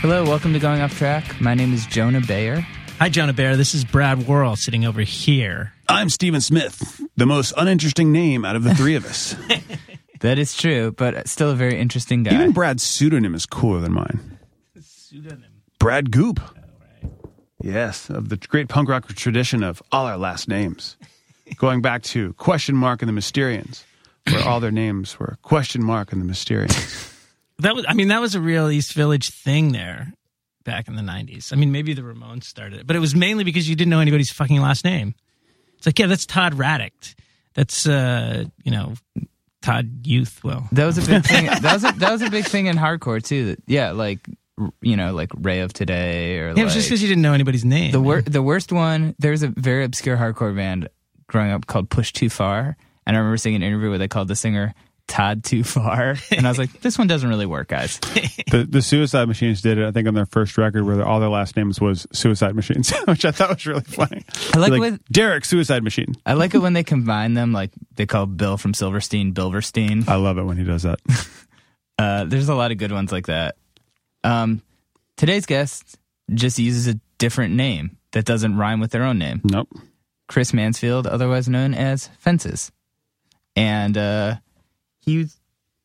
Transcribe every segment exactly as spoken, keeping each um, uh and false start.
Hello, welcome to Going Off Track. My name is Jonah Bayer. Hi, Jonah Bayer. This is Brad Worrell sitting over here. I'm Stephen Smith, the most uninteresting name out of the three of us. That is true, but still a very interesting guy. Even Brad's pseudonym is cooler than mine. Pseudonym. Brad Goop. Oh, right. Yes, of the great punk rock tradition of all our last names. Going back to Question Mark and the Mysterians, where all their names were Question Mark and the Mysterians. That was, I mean, that was a real East Village thing there back in the nineties. I mean, maybe the Ramones started it, but it was mainly because you didn't know anybody's fucking last name. It's like, yeah, that's Todd Raddick. That's, uh, you know... Todd Youth. Well, that was a big thing. That was a, that was a big thing in hardcore too. That, yeah, like you know, like Ray of Today, or yeah, like, it was just because you didn't know anybody's name. The worst, the worst one. There's a very obscure hardcore band growing up called Push Too Far, and I remember seeing an interview where they called the singer Todd Too Far, and I was like, this one doesn't really work, guys. The, the Suicide Machines did it, I think, on their first record, where all their last names was Suicide Machines, which I thought was really funny. I like, like when, Derek Suicide Machine. I like it when they combine them, like they call Bill from Silverstein Bilverstein. I love it when he does that. uh, there's a lot of good ones like that. Um, today's guest just uses a different name that doesn't rhyme with their own name. Nope. Chris Mansfield, otherwise known as Fences. And, uh... He,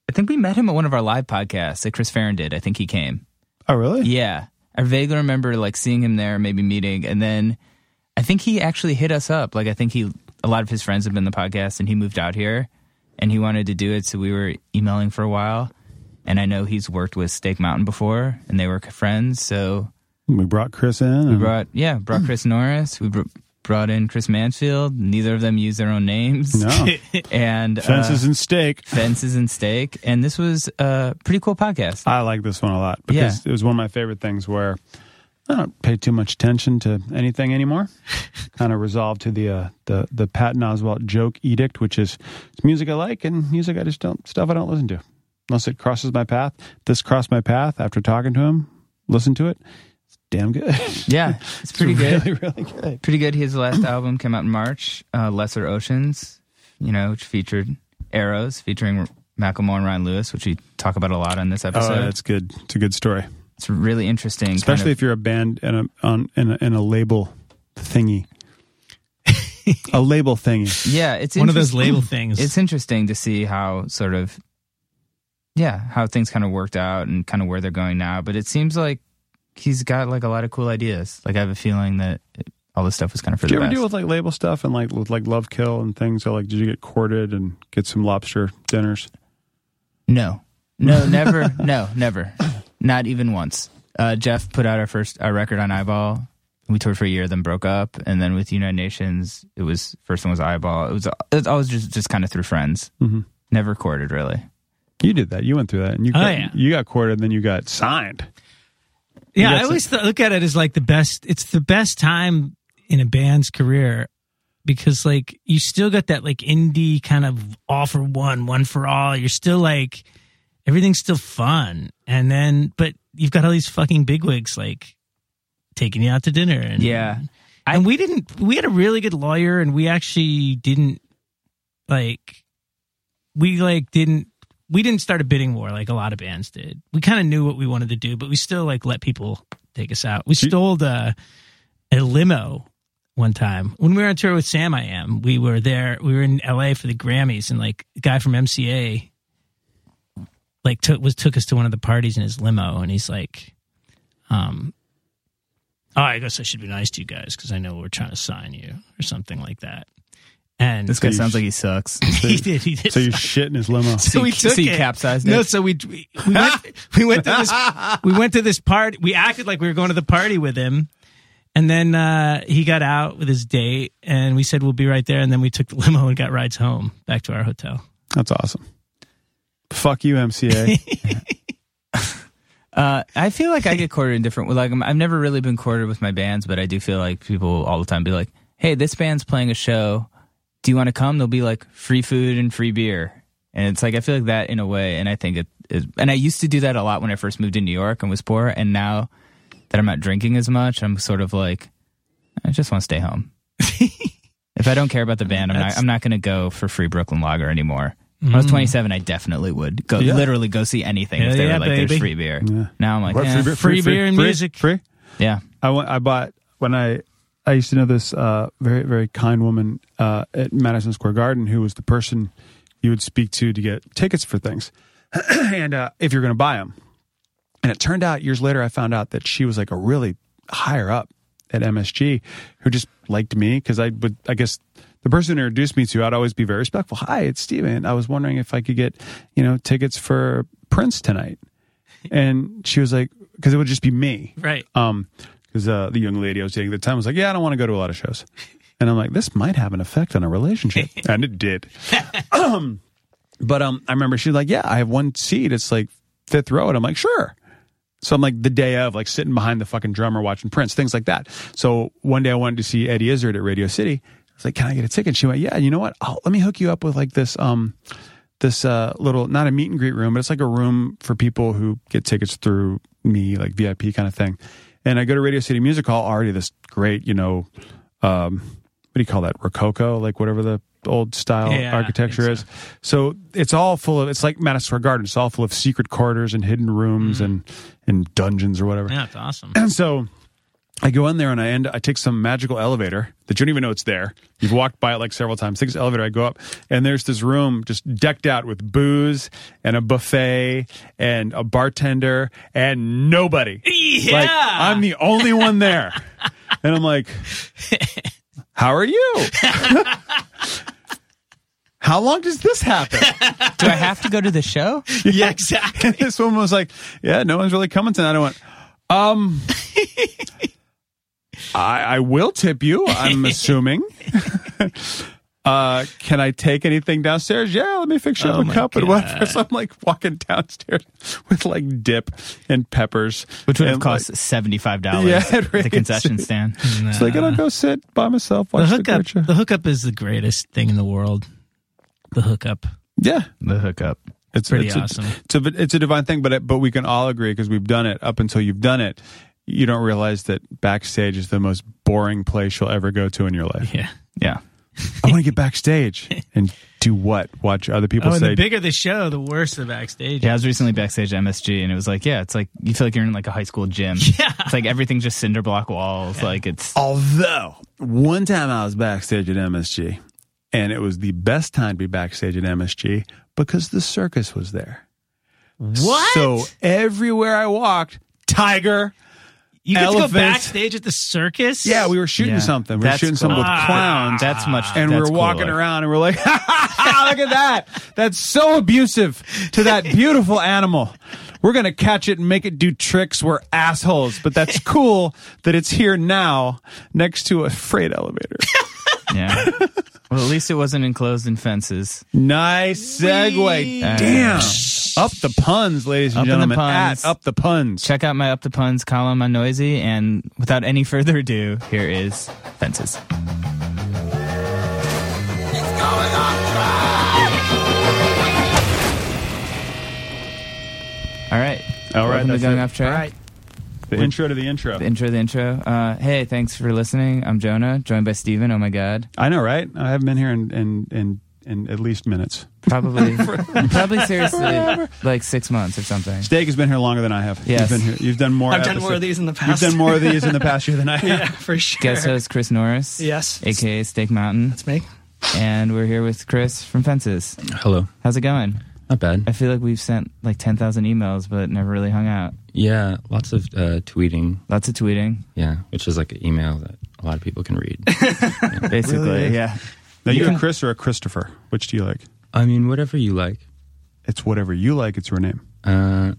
I think we met him at one of our live podcasts that Chris Farron did. I think he came. Oh, really? Yeah. I vaguely remember like seeing him there, maybe meeting. And then I think he actually hit us up. Like I think he, a lot of his friends have been in the podcast and he moved out here and he wanted to do it. So we were emailing for a while. And I know he's worked with Steak Mountain before and they were friends. So we brought Chris in. We brought, yeah, brought Chris Norris. We brought. Brought in Chris Mansfield. Neither of them use their own names. No. and uh, Fences and Steak. Fences and Steak. And this was a pretty cool podcast. I like this one a lot because yeah. It was one of my favorite things where I don't pay too much attention to anything anymore. Kind of resolved to the, uh, the the Patton Oswalt joke edict, which is it's music I like and music I just don't, stuff I don't listen to. Unless it crosses my path. This crossed my path after talking to him. Listen to it. Damn good. Yeah, it's pretty it's good. Really, really good. Pretty good. His last album came out in March, uh, Lesser Oceans, you know, which featured Arrows, featuring Macklemore and Ryan Lewis, which we talk about a lot on this episode. Oh, that's good. It's a good story. It's really interesting. Especially kind of, if you're a band and a, on, and a, and a label thingy. A label thingy. Yeah, it's one of those label things. It's interesting to see how sort of, yeah, how things kind of worked out and kind of where they're going now. But it seems like he's got like a lot of cool ideas. Like I have a feeling that it, all this stuff was kind of for the best. Did you ever deal with like label stuff and like with like Love Kill and things? Or like, did you get courted and get some lobster dinners? No, no, never, no, never, not even once. Uh, Jeff put out our first our record on Eyeball. We toured for a year, then broke up, and then with United Nations, it was first one was Eyeball. It was it was always just just kind of through friends. Mm-hmm. Never courted really. You did that. You went through that, and you got, oh, yeah. you got courted, and then you got signed. Yeah, I always th- look at it as like the best, it's the best time in a band's career because like you still got that like indie kind of all for one, one for all. You're still like, everything's still fun. And then, but you've got all these fucking bigwigs like taking you out to dinner. And, yeah. I, and we didn't, we had a really good lawyer and we actually didn't like, we like didn't we didn't start a bidding war like a lot of bands did. We kind of knew what we wanted to do, but we still like let people take us out. We stole the, a limo one time when we were on tour with Sam I Am. We were there. We were in L A for the Grammys, and like a guy from M C A like took was took us to one of the parties in his limo, and he's like, um, "Oh, I guess I should be nice to you guys because I know we're trying to sign you," or something like that. And this guy so sounds sh- like he sucks. So, he did. He did. So you're shitting his limo. So we took so you it. Capsized it. No. So we we, we, went, we went to this we went to this party. We acted like we were going to the party with him, and then uh, he got out with his date, and we said we'll be right there, and then we took the limo and got rides home back to our hotel. That's awesome. Fuck you, M C A. Uh, I feel like I get quartered in different. Like I've never really been quartered with my bands, but I do feel like people all the time be like, "Hey, this band's playing a show. Do you want to come?" There'll be like free food and free beer. And it's like, I feel like that in a way. And I think it is, and I used to do that a lot when I first moved to New York and was poor. And now that I'm not drinking as much, I'm sort of like, I just want to stay home. If I don't care about the band, I'm That's... not, I'm not going to go for free Brooklyn Lager anymore. When I was twenty-seven, I definitely would go, yeah. literally go see anything yeah, if they yeah, were like, baby. There's free beer. Yeah. Now I'm like, yeah, free, beer, free, free beer and free, music. Free? Yeah. I, went, I bought, when I, I used to know this uh, very, very kind woman uh, at Madison Square Garden who was the person you would speak to to get tickets for things and uh, if you're going to buy them. And it turned out years later, I found out that she was like a really higher up at M S G who just liked me because I would, I guess the person who introduced me to, I'd always be very respectful. "Hi, it's Steven. I was wondering if I could get, you know, tickets for Prince tonight." And she was like, because it would just be me. Right. Um, Because uh, the young lady I was dating at the time was like, "Yeah, I don't want to go to a lot of shows." And I'm like, this might have an effect on a relationship. And it did. um, but um, I remember she was like, "Yeah, I have one seat. It's like fifth row." And I'm like, "Sure." So I'm like the day of, like sitting behind the fucking drummer watching Prince, things like that. So one day I wanted to see Eddie Izzard at Radio City. I was like, "Can I get a ticket?" She went, "Yeah, you know what? I'll, let me hook you up with like this... um." This uh, little, not a meet and greet room, but it's like a room for people who get tickets through me, like V I P kind of thing." And I go to Radio City Music Hall, already this great, you know, um, what do you call that? Rococo, like whatever the old style yeah, architecture so. is. So it's all full of, it's like Madison Square Garden. It's all full of secret corridors and hidden rooms mm-hmm. and, and dungeons or whatever. Yeah, that's awesome. And so I go in there and I end. I take some magical elevator that you don't even know it's there. You've walked by it like several times. Take this elevator. I go up and there's this room just decked out with booze and a buffet and a bartender and nobody. Yeah. Like, I'm the only one there, and I'm like, "How are you? How long does this happen? Do I have to go to the show?" Yeah, exactly. And this woman was like, "Yeah, no one's really coming tonight." I went, um. I, I will tip you, I'm assuming. uh, can I take anything downstairs? "Yeah, let me fix you oh up a cup God. and whatever." So I'm like walking downstairs with like dip and peppers. Which would have cost like, seventy-five dollars yeah, at the concession it. stand. No. So like, I don't go sit by myself, watch the hookup. The, the hookup is the greatest thing in the world. The hookup. Yeah. The hookup. It's pretty it's awesome. A, it's, a, it's a divine thing, but, it, but we can all agree because we've done it up until you've done it. You don't realize that backstage is the most boring place you'll ever go to in your life. Yeah. Yeah. I want to get backstage and do what? Watch other people oh, say. The bigger the show, the worse the backstage. Yeah, I was recently backstage at M S G and it was like, yeah, it's like you feel like you're in like a high school gym. Yeah. It's like everything's just cinder block walls. Yeah. Like it's. Although, one time I was backstage at M S G and it was the best time to be backstage at M S G because the circus was there. What? So everywhere I walked, tiger. You get Elephant. to go backstage at the circus? Yeah, we were shooting yeah. something. We were that's shooting cool. something with clowns. That's much And that's we were walking cooler. around and we're like, "Ha ha ha, look at that. That's so abusive to that beautiful animal. We're going to catch it and make it do tricks. We're assholes. But that's cool that it's here now next to a freight elevator." Yeah. Well, at least it wasn't enclosed in fences. Nice segue. Uh, Damn. Up the puns, ladies and up gentlemen. The puns. At Up the Puns. Check out my Up the Puns column on Noisy. And without any further ado, here is Fences. It's going off track! All right. All right. Welcome that's to Going it. Off Track. All right. The We're, intro to the intro. The intro to the intro. Uh, hey, thanks for listening. I'm Jonah, joined by Steven. Oh, my God. I know, right? I haven't been here in, in, in, in at least minutes. Probably. Probably seriously Forever. Like six months or something. Steak has been here longer than I have. Yes. You've been here. You've done more I've episodes. done more of these in the past. You've done more of these in the past year than I have. Yeah, for sure. Guest host Chris Norris. Yes. A K A Steak Mountain. That's me. And we're here with Chris from Fences. Hello. How's it going? Not bad. I feel like we've sent like ten thousand emails, but never really hung out. Yeah, lots of uh, tweeting. Lots of tweeting. Yeah, which is like an email that a lot of people can read. Yeah. Basically, really? Yeah. Now, you're yeah. a Chris or a Christopher? Which do you like? I mean, whatever you like. It's whatever you like. It's your name. Uh,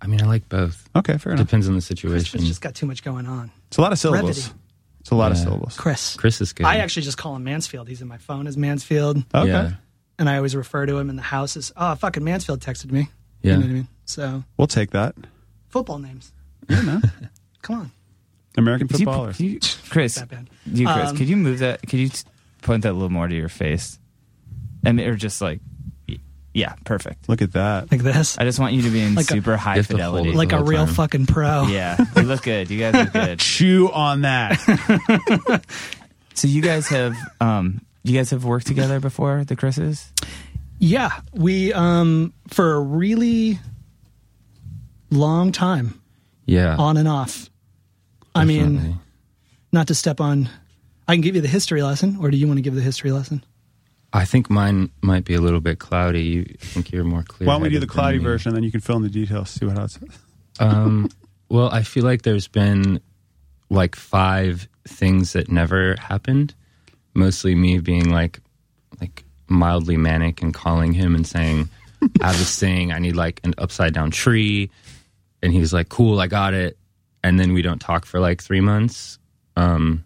I mean, I like both. Okay, fair enough. Depends on the situation. Christopher's just got too much going on. It's a lot of syllables. Brevity. It's a lot yeah. of syllables. Chris. Chris is good. I actually just call him Mansfield. He's in my phone as Mansfield. Okay. Yeah. And I always refer to him in the house as, oh, fucking Mansfield texted me. Yeah. You know what I mean? So. We'll take that. Football names. You know. Come on. American could football. You, or? Could you, Chris, you, Chris um, could you move that? Could you point that a little more to your face? And or just like, yeah, perfect. Look at that. Like this? I just want you to be in like super a, high fidelity. Like a real time. Fucking pro. Yeah. You look good. You guys look good. Chew on that. So you guys have... Um, You guys have worked together before, the Chris's? Yeah, we um, for a really long time. Yeah, on and off. Definitely. I mean, not to step on. I can give you the history lesson, or do you want to give the history lesson? I think mine might be a little bit cloudy. You I think you're more clear? Why don't we do the cloudy version, and then you can fill in the details. See what else. Um. Well, I feel like there's been like five things that never happened. Mostly me being like, like mildly manic and calling him and saying, I have this thing, I need like an upside down tree. And he was like, cool, I got it. And then we don't talk for like three months. Um,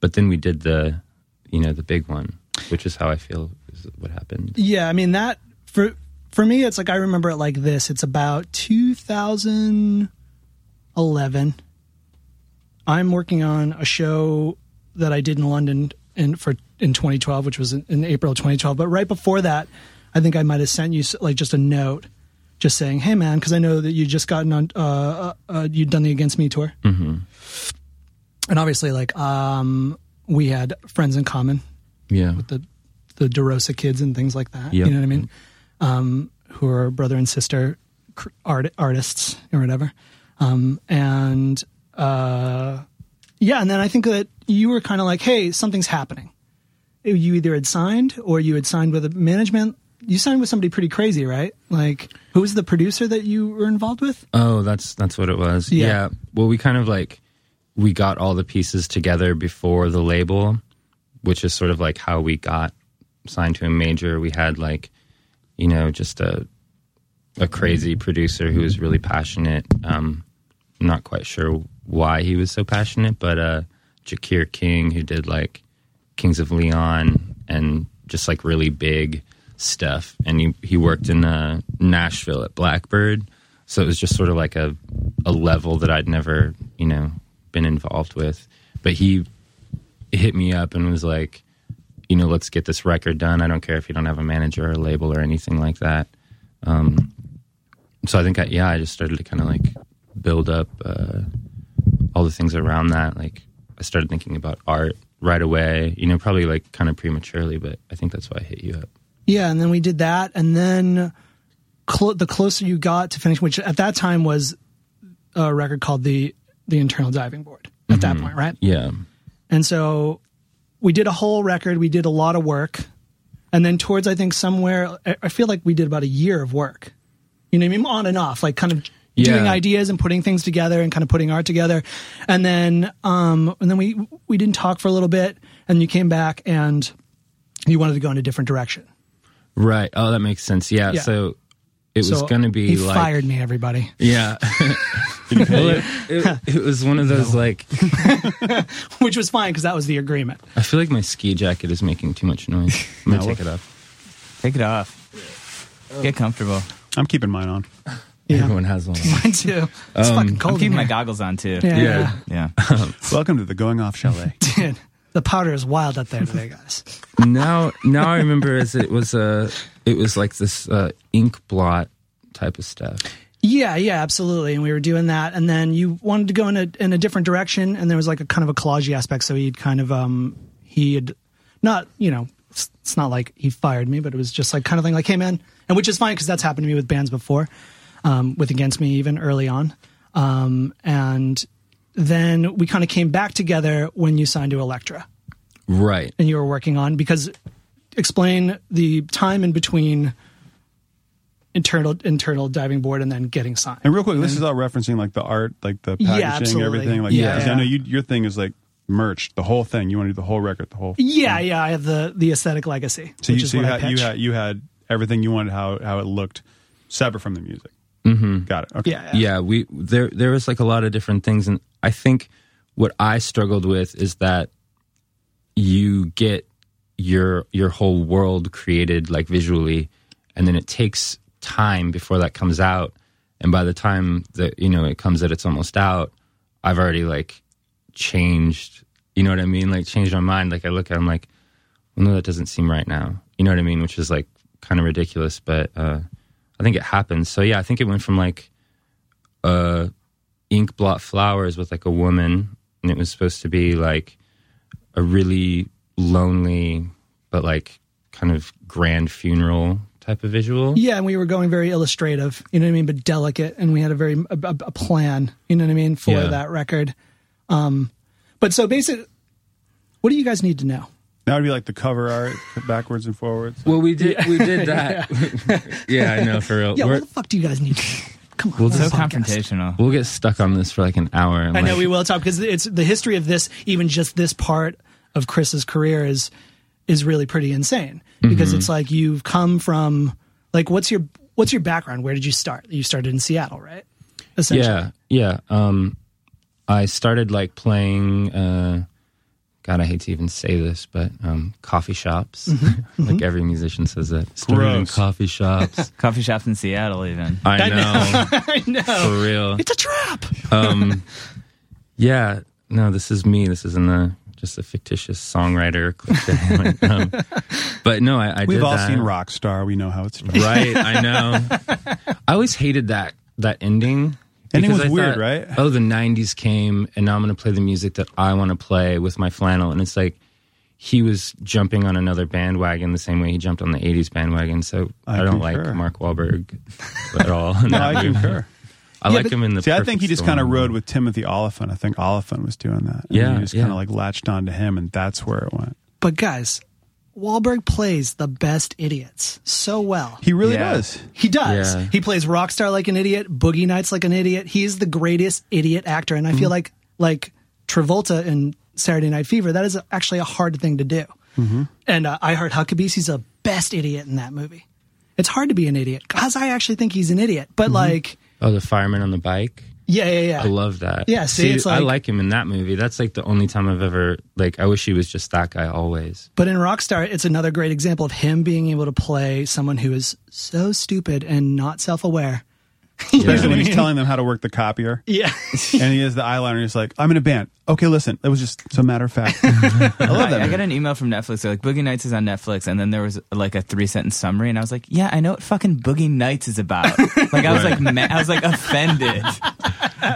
but then we did the, you know, the big one, which is how I feel is what happened. Yeah. I mean that for, for me, it's like, I remember it like this. It's about two thousand eleven. I'm working on a show that I did in London in for in twenty twelve, which was in, in April of twenty twelve. But right before that, I think I might have sent you like just a note, just saying, "Hey, man," because I know that you just gotten on, uh, uh, you'd done the Against Me tour, mm-hmm. and obviously, like um, we had friends in common, yeah, with the the DeRosa kids and things like that. Yep. You know what I mean? Um, who are brother and sister art, artists or whatever, um, and uh, yeah, and then I think that. You were kind of like, hey, something's happening. You either had signed or you had signed with a management. You signed with somebody pretty crazy, right? Like, who was the producer that you were involved with? Oh, that's that's what it was. Yeah. yeah. Well, we kind of like, we got all the pieces together before the label, which is sort of like how we got signed to a major. We had like, you know, just a a crazy producer who was really passionate. Um, I'm not quite sure why he was so passionate, but... uh Jacquire King, who did like Kings of Leon and just like really big stuff, and he he worked in uh, Nashville at Blackbird, so it was just sort of like a a level that I'd never you know been involved with. But he hit me up and was like, you know, let's get this record done. I don't care if you don't have a manager or a label or anything like that. Um, so I think I, yeah, I just started to kind of like build up uh, all the things around that, like. I started thinking about art right away, you know, probably like kind of prematurely, but I think that's why I hit you up. Yeah, and then we did that, and then cl- the closer you got to finishing, which at that time was a record called the the Internal Diving Board at mm-hmm. that point, right? Yeah. And so we did a whole record, we did a lot of work, and then towards, I think, somewhere, I feel like we did about a year of work, you know what I mean, on and off, like kind of... Yeah. Doing ideas and putting things together and kind of putting art together, and then um, and then we we didn't talk for a little bit, and you came back and you wanted to go in a different direction. Right. Oh, that makes sense. Yeah. yeah. So it so was going to be he like fired me. Everybody. Yeah. Well, it, it, it was one of those no. like, which was fine because that was the agreement. I feel like my ski jacket is making too much noise. I'm gonna no, take it off. Take it off. Yeah. Get comfortable. I'm keeping mine on. Yeah. Everyone has one. Mine too. It's um, fucking cold. I'm keeping my goggles on too. Yeah. Yeah. yeah. yeah. Um, Welcome to the Going Off Chalet. Dude, the powder is wild out there today, guys. now, now I remember as it was a, it was like this uh, ink blot type of stuff. Yeah, yeah, absolutely. And we were doing that, and then you wanted to go in a in a different direction, and there was like a kind of a collagey aspect. So he'd kind of um he had not you know It's, it's not like he fired me, but it was just like kind of thing like, hey, man. And which is fine because that's happened to me with bands before, um, with Against Me even early on. Um, and then we kind of came back together when you signed to Elektra. Right. And you were working on, because explain the time in between internal internal diving board and then getting signed. And real quick, and, this is all referencing like the art, like the packaging, yeah, everything. Like, yeah, yeah. I know you, your thing is like merch, the whole thing. You want to do the whole record, the whole thing. Yeah, yeah. I have the, the aesthetic legacy. So, which you, is so what you, I had, you had you had everything you wanted, how how it looked, separate from the music. Mm-hmm. Got it. Okay. Yeah, yeah. yeah. We there there was like a lot of different things, and I think what I struggled with is that you get your your whole world created like visually, and then it takes time before that comes out, and by the time that, you know, it comes out, it's almost out. I've already like changed, you know what I mean? Like changed my mind. Like I look at it, I'm like, well, no, that doesn't seem right now. You know what I mean? Which is like kind of ridiculous, but uh, I think it happens. So yeah, I think it went from like uh, Ink Blot Flowers with like a woman, and it was supposed to be like a really lonely but like kind of grand funeral type of visual. Yeah, and we were going very illustrative, you know what I mean, but delicate, and we had a very a, a plan, you know what I mean, for yeah. that record. Um, but so basically, what do you guys need to know? That would be like the cover art, backwards and forwards. Well, we did we did that. yeah. yeah, I know, for real. Yeah, we're, what the fuck do you guys need to know? Come on, we'll so confrontational. We'll get stuck on this for like an hour. And I like, know we will, Tom, because it's the history of this, even just this part of Chris's career is is really pretty insane, because mm-hmm. it's like you've come from like what's your what's your background? Where did you start? You started in Seattle, right? Essentially. Yeah, yeah. Um, I started like playing. Uh, God, I hate to even say this, but um, coffee shops. Mm-hmm. like mm-hmm. every musician says that. Started Gross. in coffee shops. coffee shops in Seattle, even. I, I know. know. I know. For real, it's a trap. um, yeah. No, this is me. This isn't the. Just a fictitious songwriter. um, but no, I, I We've did We've all that. seen Rockstar. We know how it's done. Right, I know. I always hated that that ending. Ending was I weird, thought, right? Oh, the nineties came, and now I'm going to play the music that I want to play with my flannel. And it's like he was jumping on another bandwagon the same way he jumped on the eighties bandwagon. So I, I don't concur. like Mark Wahlberg at all. no, I movie. concur. I yeah, like but, him in the. See, I think he just kind of rode with Timothy Oliphant. I think Oliphant was doing that. And yeah, he just yeah. kind of like latched onto him, and that's where it went. But guys, Wahlberg plays the best idiots so well. He really yeah. does. He does. Yeah. He plays Rockstar like an idiot, Boogie Nights like an idiot. He's the greatest idiot actor, and I mm-hmm. feel like like Travolta in Saturday Night Fever. That is actually a hard thing to do. Mm-hmm. And uh, I Heart Huckabees. He's the best idiot in that movie. It's hard to be an idiot because I actually think he's an idiot, but mm-hmm. like. Oh, the fireman on the bike? Yeah, yeah, yeah. I love that. Yeah, see, see it's like... I like him in that movie. That's like the only time I've ever... Like, I wish he was just that guy always. But in Rockstar, it's another great example of him being able to play someone who is so stupid and not self-aware. Yeah. Especially when he's telling them how to work the copier. Yeah. and he has the eyeliner, and he's like, I'm in a band. Okay, listen. It was just a matter of fact. I love that. I, I got an email from Netflix. They're like, Boogie Nights is on Netflix. And then there was like a three-sentence summary. And I was like, yeah, I know what fucking Boogie Nights is about. Like, I was right. like, ma- I was like offended.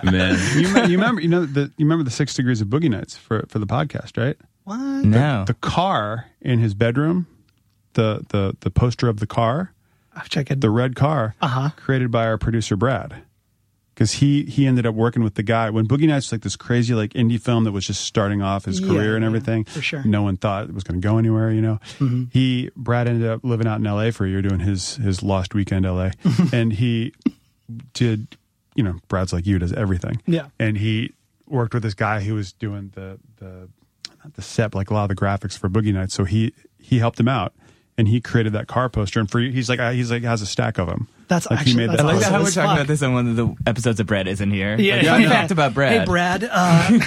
Man. You, you remember you know, the you remember the six degrees of Boogie Nights for, for the podcast, right? What? No. The, the car in his bedroom, the the the poster of the car. I'll check it. The red car uh-huh. created by our producer, Brad. Because he, he ended up working with the guy. When Boogie Nights was like this crazy like indie film that was just starting off his yeah, career and yeah, everything. For sure. No one thought it was going to go anywhere, you know. Mm-hmm. He Brad ended up living out in L A for a year doing his, his Lost Weekend L A. and he did, you know, Brad's like you, does everything. Yeah. And he worked with this guy who was doing the, the not the set, but like a lot of the graphics for Boogie Nights. So he, he helped him out. And he created that car poster, and for he's like he's like has a stack of them. That's like actually. He made that's that I like that how we're talking fuck. about this on one of the episodes of Brad Isn't Here. Yeah, like, yeah, yeah. Fact about Brad. Hey, Brad. Uh,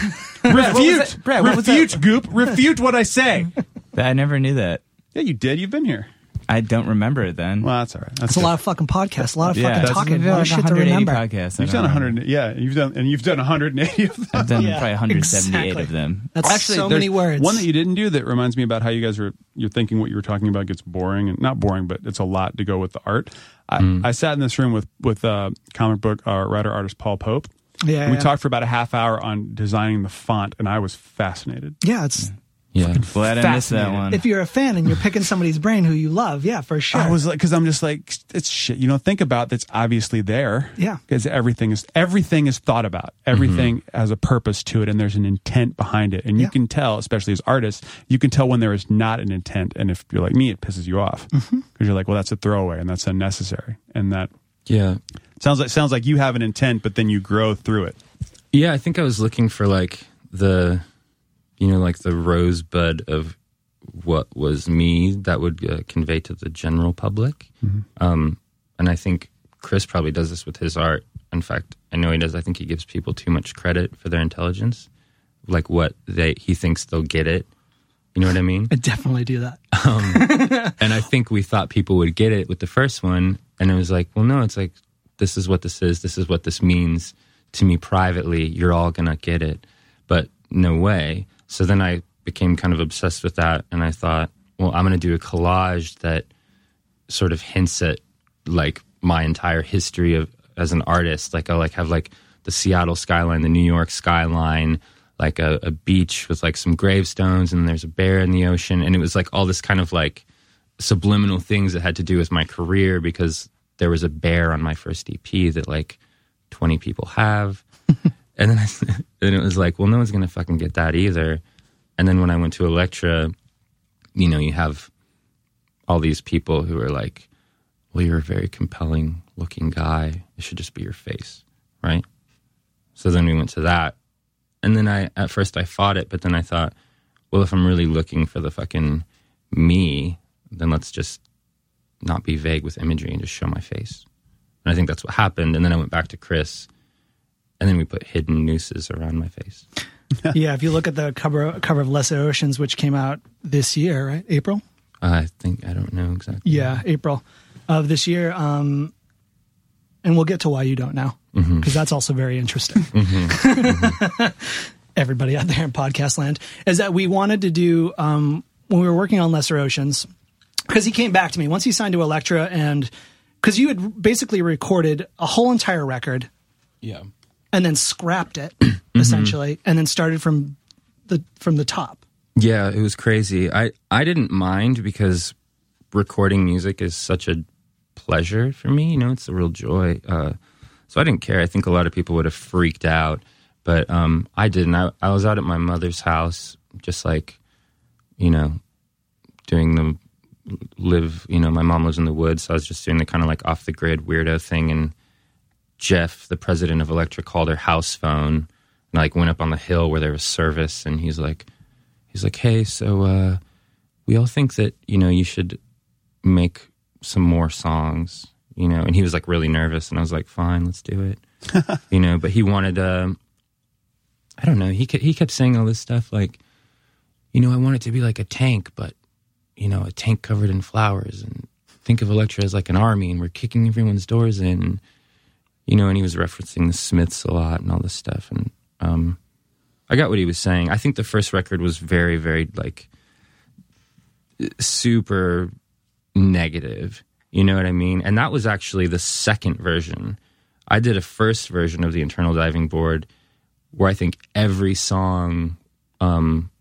refute, Brad, what was that? refute, Goop, refute what I say. I never knew that. Yeah, you did. You've been here. I don't remember it then. Well, that's all right. That's, that's a lot of fucking podcasts, a lot of yeah, fucking talking, a lot of shit to remember. Podcasts, you've done one hundred, yeah, you've done, and you've done one hundred eighty of them. I've done yeah, probably one hundred seventy-eight exactly. of them. That's actually so many words. One that you didn't do that reminds me about how you guys were. You're thinking what you were talking about gets boring, and not boring, but it's a lot to go with the art. I, mm. I sat in this room with with uh, comic book uh, writer artist Paul Pope. Yeah, and we yeah. talked for about a half hour on designing the font, and I was fascinated. Yeah, it's. Yeah. Yeah, glad I missed that one. If you're a fan and you're picking somebody's brain who you love, yeah, for sure. I was like, because I'm just like, it's shit you don't think about that's obviously there. Yeah, because everything is everything is thought about. Everything mm-hmm. has a purpose to it, and there's an intent behind it, and you yeah. can tell, especially as artists, you can tell when there is not an intent, and if you're like me, it pisses you off because mm-hmm. you're like, well, that's a throwaway and that's unnecessary, and that yeah sounds like sounds like you have an intent, but then you grow through it. Yeah, I think I was looking for like the. You know, like the rosebud of what was me that would uh, convey to the general public. Mm-hmm. Um, and I think Chris probably does this with his art. In fact, I know he does. I think he gives people too much credit for their intelligence, like what they he thinks they'll get it. You know what I mean? I definitely do that. Um, and I think we thought people would get it with the first one. And it was like, well, no, it's like, this is what this is. This is what this means to me privately. You're all going to get it. But no way. So then I became kind of obsessed with that, and I thought, well, I'm going to do a collage that sort of hints at like my entire history of as an artist. Like I'll like have like the Seattle skyline, the New York skyline, like a, a beach with like some gravestones, and there's a bear in the ocean, and it was like all this kind of like subliminal things that had to do with my career because there was a bear on my first E P that like twenty people have. And then, I, then it was like, well, no one's going to fucking get that either. And then when I went to Elektra, you know, you have all these people who are like, well, you're a very compelling looking guy. It should just be your face, right? So then we went to that. And then I, at first I fought it, but then I thought, well, if I'm really looking for the fucking me, then let's just not be vague with imagery and just show my face. And I think that's what happened. And then I went back to Chris. And then we put hidden nooses around my face. Yeah, if you look at the cover cover of Lesser Oceans, which came out this year, right? April? I think, I don't know exactly. Yeah, April of this year. Um, and we'll get to why you don't know, because mm-hmm. that's also very interesting. Mm-hmm. Mm-hmm. Everybody out there in podcast land, is that we wanted to do, um, when we were working on Lesser Oceans, because he came back to me once he signed to Elektra, and because you had basically recorded a whole entire record. Yeah. And then scrapped it, essentially, mm-hmm. and then started from the from the top. Yeah, it was crazy. I, I didn't mind because recording music is such a pleasure for me. You know, it's a real joy. Uh, so I didn't care. I think a lot of people would have freaked out, but um, I didn't. I, I was out at my mother's house, just like, you know, doing the live, you know, my mom lives in the woods, so I was just doing the kind of like off-the-grid weirdo thing, and Jeff, the president of Elektra, called her house phone, and I, like went up on the hill where there was service, and he's like, he's like, hey, so uh, we all think that, you know, you should make some more songs, you know, and he was like really nervous, and I was like, fine, let's do it, you know, but he wanted, uh, I don't know, he kept, he kept saying all this stuff like, you know, I want it to be like a tank, but, you know, a tank covered in flowers, and think of Elektra as like an army, and we're kicking everyone's doors in, and, you know, and he was referencing the Smiths a lot and all this stuff. And um, I got what he was saying. I think the first record was very, very, like, super negative. You know what I mean? And that was actually the second version. I did a first version of The Internal Diving Board where I think every song um,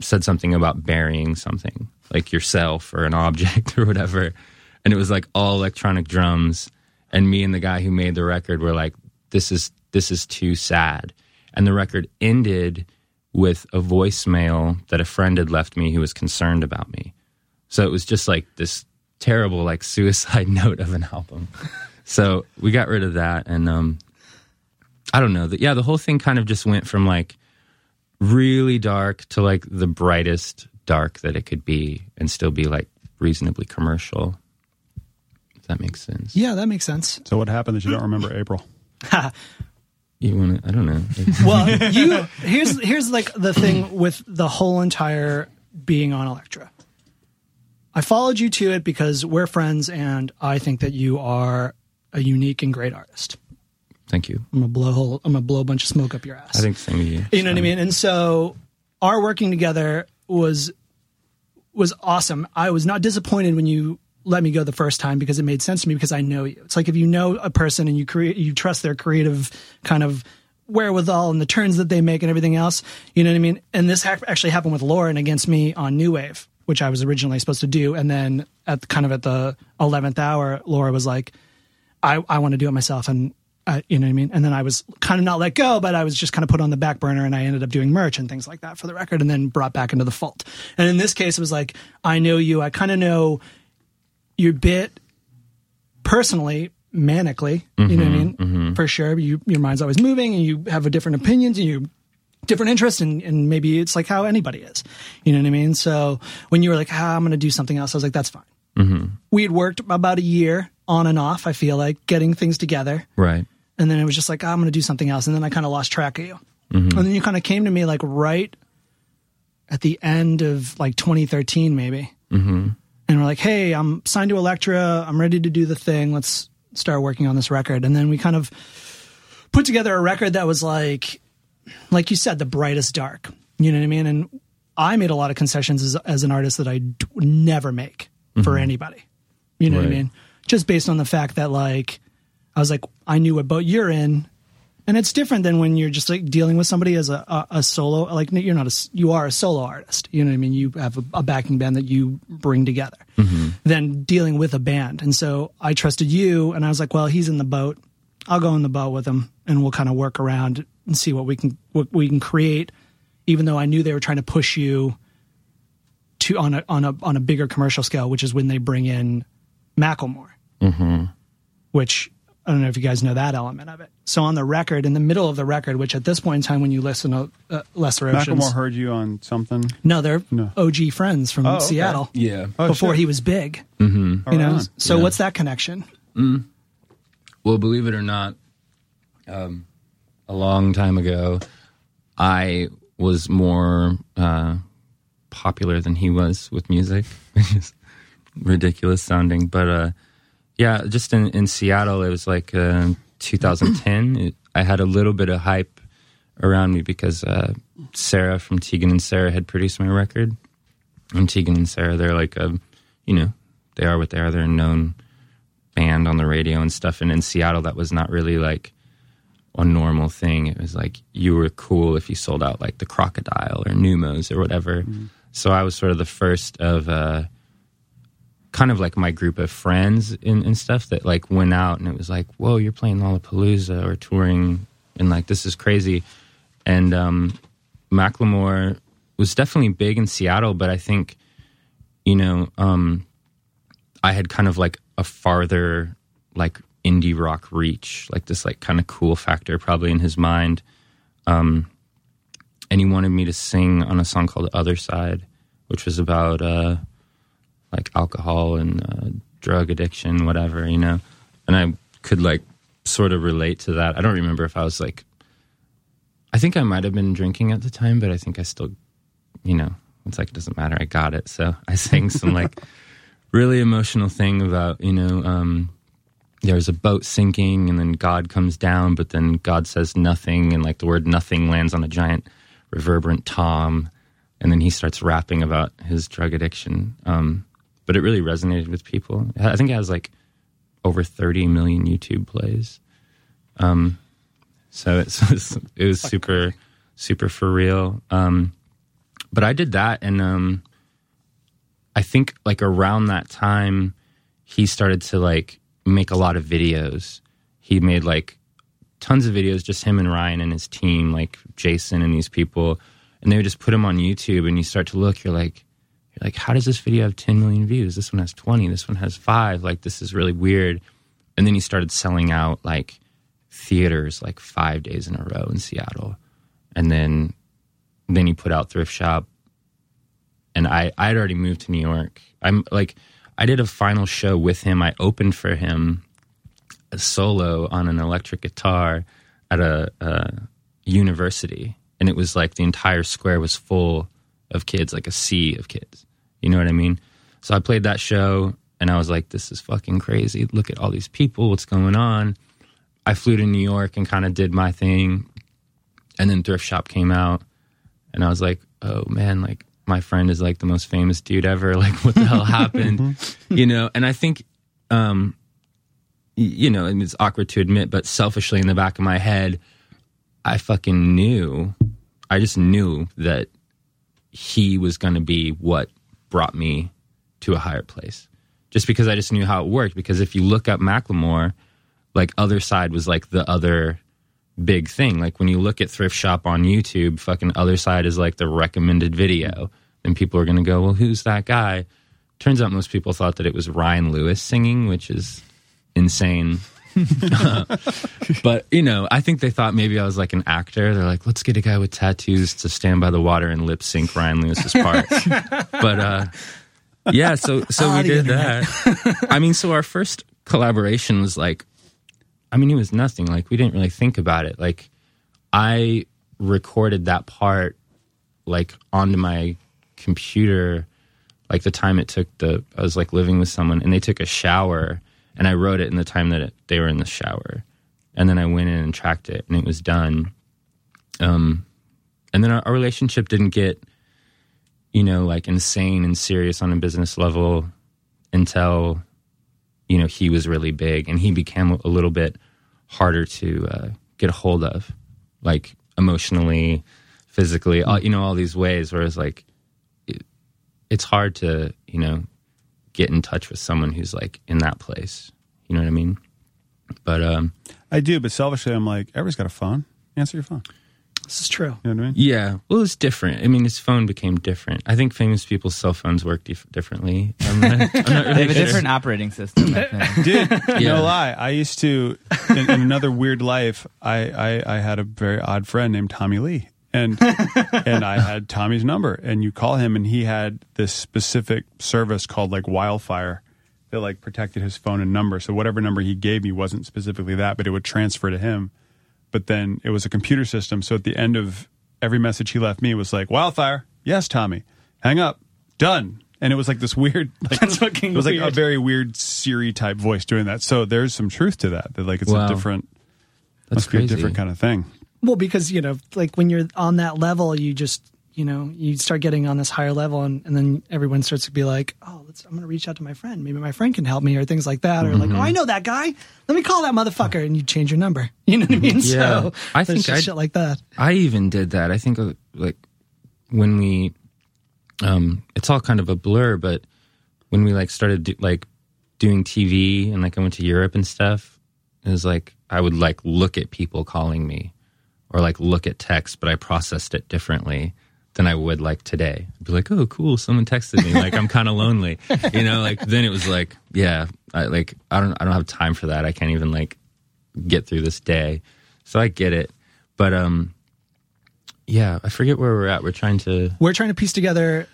said something about burying something, like yourself or an object or whatever. And it was, like, all electronic drums. And me and the guy who made the record were like, this is this is too sad. And the record ended with a voicemail that a friend had left me who was concerned about me. So it was just like this terrible like suicide note of an album. So we got rid of that. And um, I don't know. The, yeah, the whole thing kind of just went from like really dark to like the brightest dark that it could be and still be like reasonably commercial. That makes sense. Yeah, that makes sense. So what happened that you don't remember April? You want to, I don't know. Well, you here's here's like the thing with the whole entire being on Elektra. I followed you to it because we're friends, and I think that you are a unique and great artist. Thank you. I'm gonna blow whole, I'm gonna blow a bunch of smoke up your ass. I think same to you. You know what I mean? And so our working together was was awesome. I was not disappointed when you let me go the first time because it made sense to me because I know you. It's like if you know a person and you create, you trust their creative kind of wherewithal and the turns that they make and everything else. You know what I mean? And this ha- actually happened with Lauren Against Me on New Wave, which I was originally supposed to do. And then at kind of at the eleventh hour, Laura was like, I, I want to do it myself. And I, you know what I mean? And then I was kind of not let go, but I was just kind of put on the back burner, and I ended up doing merch and things like that for the record, and then brought back into the fold. And in this case, it was like, I know you, I kind of know your bit personally, manically, mm-hmm, you know what I mean? Mm-hmm. For sure. You, your mind's always moving, and you have a different opinions, and you different interests, and, and maybe it's like how anybody is, you know what I mean? So when you were like, ah, I'm going to do something else, I was like, that's fine. Mm-hmm. We had worked about a year on and off, I feel like, getting things together. Right. And then it was just like, oh, I'm going to do something else. And then I kind of lost track of you. Mm-hmm. And then you kind of came to me like right at the end of like twenty thirteen, maybe. Mm-hmm. And we're like, hey, I'm signed to Elektra. I'm ready to do the thing. Let's start working on this record. And then we kind of put together a record that was like, like you said, the brightest dark. You know what I mean? And I made a lot of concessions as, as an artist that I d- never make mm-hmm. for anybody. You know right. what I mean? Just based on the fact that like, I was like, I knew what boat you're in, and it's different than when you're just like dealing with somebody as a, a, a solo. Like you're not a, you are a solo artist. You know what I mean? You have a, a backing band that you bring together. Mm-hmm. Than dealing with a band, and so I trusted you, and I was like, well, he's in the boat. I'll go in the boat with him, and we'll kind of work around and see what we can what we can create. Even though I knew they were trying to push you to on a on a on a bigger commercial scale, which is when they bring in Macklemore, mm-hmm. which. I don't know if you guys know that element of it. So on the record, in the middle of the record, which at this point in time, when you listen to uh, Lesser Oceans... Macklemore heard you on something? No, they're no. O G friends from oh, Seattle. Okay. Yeah. Oh, before shit. He was big. Mm-hmm. You know? Right. So yeah. What's that connection? Mm. Well, believe it or not, um, a long time ago, I was more uh, popular than he was with music, which is ridiculous sounding, but... Uh, Yeah, just in, in Seattle, it was like uh, two thousand ten. It, I had a little bit of hype around me because uh, Sarah from Tegan and Sarah had produced my record. And Tegan and Sarah, they're like, a, you know, they are what they are. They're a known band on the radio and stuff. And in Seattle, that was not really like a normal thing. It was like you were cool if you sold out like the Crocodile or Numos or whatever. Mm-hmm. So I was sort of the first of... Uh, kind of like my group of friends and, and stuff that like went out and it was like, whoa, you're playing Lollapalooza or touring and like this is crazy. And um, Macklemore was definitely big in Seattle, but I think, you know, um, I had kind of like a farther like indie rock reach, like this like kind of cool factor probably in his mind. Um, and he wanted me to sing on a song called Other Side, which was about... Uh, like alcohol and uh, drug addiction, whatever, you know? And I could like sort of relate to that. I don't remember if I was like, I think I might have been drinking at the time, but I think I still, you know, it's like, it doesn't matter. I got it. So I sang some like really emotional thing about, you know, um, there's a boat sinking and then God comes down, but then God says nothing. And like the word nothing lands on a giant reverberant tom. And then he starts rapping about his drug addiction. Um, But it really resonated with people. I think it has like over thirty million YouTube plays. Um, so it's, it was super, super for real. Um, but I did that. And um, I think like around that time, he started to like make a lot of videos. He made like tons of videos, just him and Ryan and his team, like Jason and these people. And they would just put them on YouTube and you start to look, you're like, You're like, how does this video have ten million views? This one has twenty. This one has five. Like, this is really weird. And then he started selling out, like, theaters, like, five days in a row in Seattle. And then then he put out Thrift Shop. And I, I'd already moved to New York. I'm like, I did a final show with him. I opened for him a solo on an electric guitar at a, a university. And it was like the entire square was full of kids, like a sea of kids. You know what I mean? So I played that show and I was like, this is fucking crazy. Look at all these people. What's going on? I flew to New York and kind of did my thing. And then Thrift Shop came out and I was like, oh man, like my friend is like the most famous dude ever. Like what the hell happened? You know? And I think, um, you know, it's awkward to admit, but selfishly in the back of my head, I fucking knew, I just knew that he was going to be what brought me to a higher place. Just because I just knew how it worked. Because if you look up Macklemore, like Other Side was like the other big thing. Like when you look at Thrift Shop on YouTube, fucking Other Side is like the recommended video. Then people are going to go, well, who's that guy? Turns out most people thought that it was Ryan Lewis singing, which is insane. But, you know, I think they thought maybe I was like an actor. They're like, let's get a guy with tattoos to stand by the water and lip sync Ryan Lewis's part. But, uh, yeah, so, so we did that. I mean, so our first collaboration was like, I mean, it was nothing. Like, we didn't really think about it. Like, I recorded that part, like, onto my computer, like, the time it took the, I was, like, living with someone, and they took a shower, and I wrote it in the time that it, they were in the shower. And then I went in and tracked it, and it was done. Um, and then our, our relationship didn't get, you know, like, insane and serious on a business level until, you know, he was really big, and he became a little bit harder to uh, get a hold of, like, emotionally, physically, all, you know, all these ways where it's like, it, it's hard to, you know, get in touch with someone who's, like, in that place. You know what I mean? But, um... I do, but selfishly, I'm like, everybody's got a phone. Answer your phone. This is true. You know what I mean? Yeah. Well, it's different. I mean, his phone became different. I think famous people's cell phones work dif- differently. I'm not, I'm not really they have sure. a different operating system, I think. Dude, yeah. No lie. I used to, in, in another weird life, I, I, I had a very odd friend named Tommy Lee. And and I had Tommy's number. And you call him, and he had this specific service called, like, Wildfire that, like, protected his phone and number. So whatever number he gave me wasn't specifically that, but it would transfer to him. But then it was a computer system. So at the end of every message he left me, it was like, Wildfire. Yes, Tommy. Hang up. Done. And it was like this weird, like, that's fucking it was like weird. A very weird Siri type voice doing that. So there's some truth to that. That like it's wow. a different, that's must crazy. Be a different kind of thing. Well, because, you know, like when you're on that level, you just, you know, you start getting on this higher level and, and then everyone starts to be like, oh, let's, I'm going to reach out to my friend. Maybe my friend can help me or things like that. Or mm-hmm. like, oh, I know that guy. Let me call that motherfucker. And you change your number. You know what I mean? Yeah. So I think I, shit like that. I even did that. I think like when we, um, it's all kind of a blur, but when we like started do, like doing T V and like I went to Europe and stuff, it was like, I would like look at people calling me or like look at text, but I processed it differently than I would like today. I'd be like, oh, cool, someone texted me. Like, I'm kind of lonely. You know, like, then it was like, yeah, I, like, I don't I don't have time for that. I can't even, like, get through this day. So I get it. But, um, yeah, I forget where we're at. We're trying to... We're trying to piece together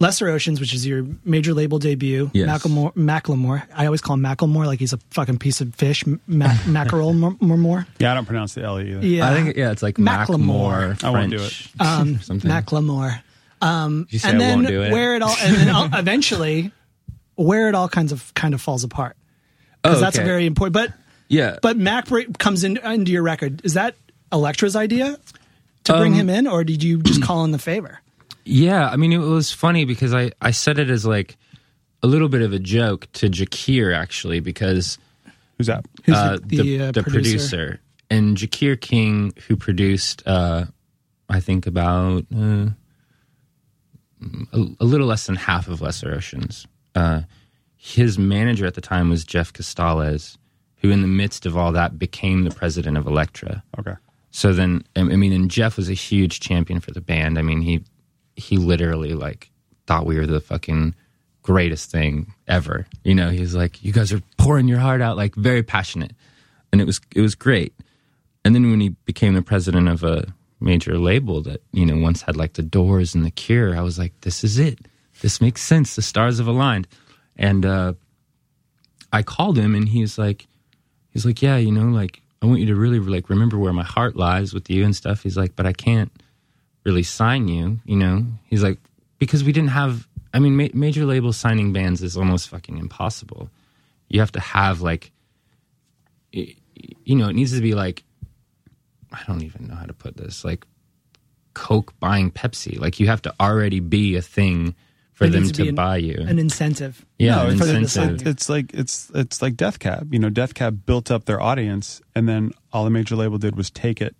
Lesser Oceans, which is your major label debut. Yes. Macklemore, Macklemore. I always call him Macklemore, like he's a fucking piece of fish. Ma- mackerel more, more. Yeah, I don't pronounce the L either. Yeah, I think yeah, it's like Macklemore. Macklemore I won't do it. Um, Macklemore. Um, you say and I then won't do it. Where it all, and then eventually, where it all kinds of kind of falls apart. Because oh, that's okay. a very important. But yeah, but Mac comes in, into your record. Is that Elektra's idea to um, bring him in, or did you just call in the favor? Yeah, I mean, it was funny because I, I said it as, like, a little bit of a joke to Jacquire, actually, because... Who's that? Who's uh, the, the, uh, the producer? producer. And Jacquire King, who produced, uh, I think, about uh, a, a little less than half of Lesser Oceans. Uh, his manager at the time was Jeff Costales, who in the midst of all that became the president of Elektra. Okay. So then, I mean, and Jeff was a huge champion for the band. I mean, he... He literally, like, thought we were the fucking greatest thing ever. You know, he was like, you guys are pouring your heart out, like, very passionate. And it was it was great. And then when he became the president of a major label that, you know, once had, like, the Doors and the Cure, I was like, this is it. This makes sense. The stars have aligned. And uh, I called him, and he's like, he's like, yeah, you know, like, I want you to really, like, remember where my heart lies with you and stuff. He's like, but I can't really sign you, you know? He's like, because we didn't have, I mean, ma- major label signing bands is almost fucking impossible. You have to have, like, it, you know, it needs to be like, I don't even know how to put this, like Coke buying Pepsi. Like, you have to already be a thing for them to, to buy an, you an incentive. Yeah, no, an incentive. It's, it's like it's it's like Death Cab. You know, Death Cab built up their audience, and then all the major label did was take it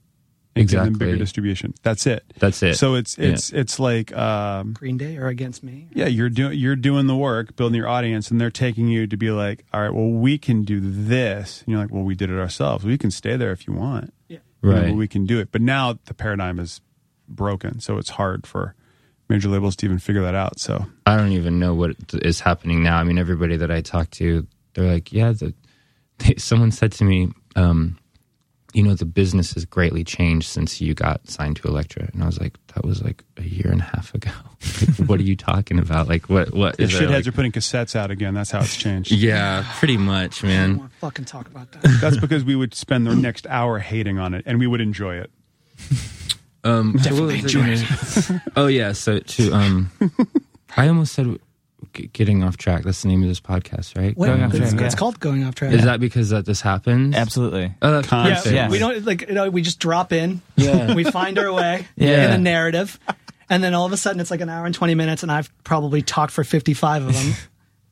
and exactly. give them bigger distribution. That's it. That's it. So it's it's yeah. it's like um, Green Day or Against Me. Yeah, you're doing you're doing the work, building your audience, and they're taking you to be like, all right, well, we can do this. And you're like, well, we did it ourselves. We can stay there if you want. Yeah, right. You know, we can do it. But now the paradigm is broken, so it's hard for major labels to even figure that out. So I don't even know what is happening now. I mean, everybody that I talk to, they're like, yeah, the, they, someone said to me, um, you know, the business has greatly changed since you got signed to Elektra. And I was like, that was like a year and a half ago. Like, what are you talking about? Like, what? What? The shitheads like, are putting cassettes out again. That's how it's changed. Yeah, pretty much, man. I don't want to fucking talk about that. That's because we would spend the next hour hating on it, and we would enjoy it. Um, Definitely enjoy it. Oh, yeah. So, to, um, I almost said getting off track. That's the name of this podcast, right? Wait, going off track. It's, yeah. it's called Going Off Track. Is that because that this happens? Absolutely. Oh, that's Concept. Yeah, yeah. We don't like you know, we just drop in. Yeah. We find our way yeah. in a narrative, and then all of a sudden it's like an hour and twenty minutes, and I've probably talked for fifty-five of them.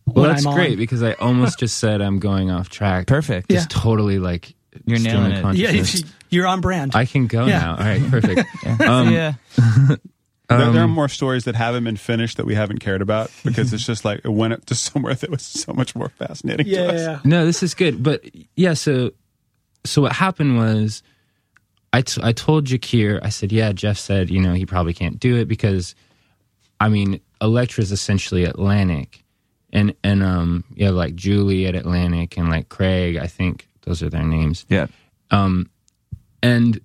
Well, that's I'm great on. Because I almost just said I'm going off track. Perfect. Just yeah. totally like you're nailing it. Yeah, you're on brand. I can go yeah. now. All right, perfect. yeah. Um, yeah. There, there are more stories that haven't been finished that we haven't cared about because it's just like it went up to somewhere that was so much more fascinating yeah, to us. Yeah. No, this is good. But yeah, so so what happened was I, t- I told Jacquire, I said, yeah, Jeff said, you know, he probably can't do it because, I mean, Elektra is essentially Atlantic. And, and um, you have like Julie at Atlantic and like Craig, I think those are their names. Yeah. Um, and...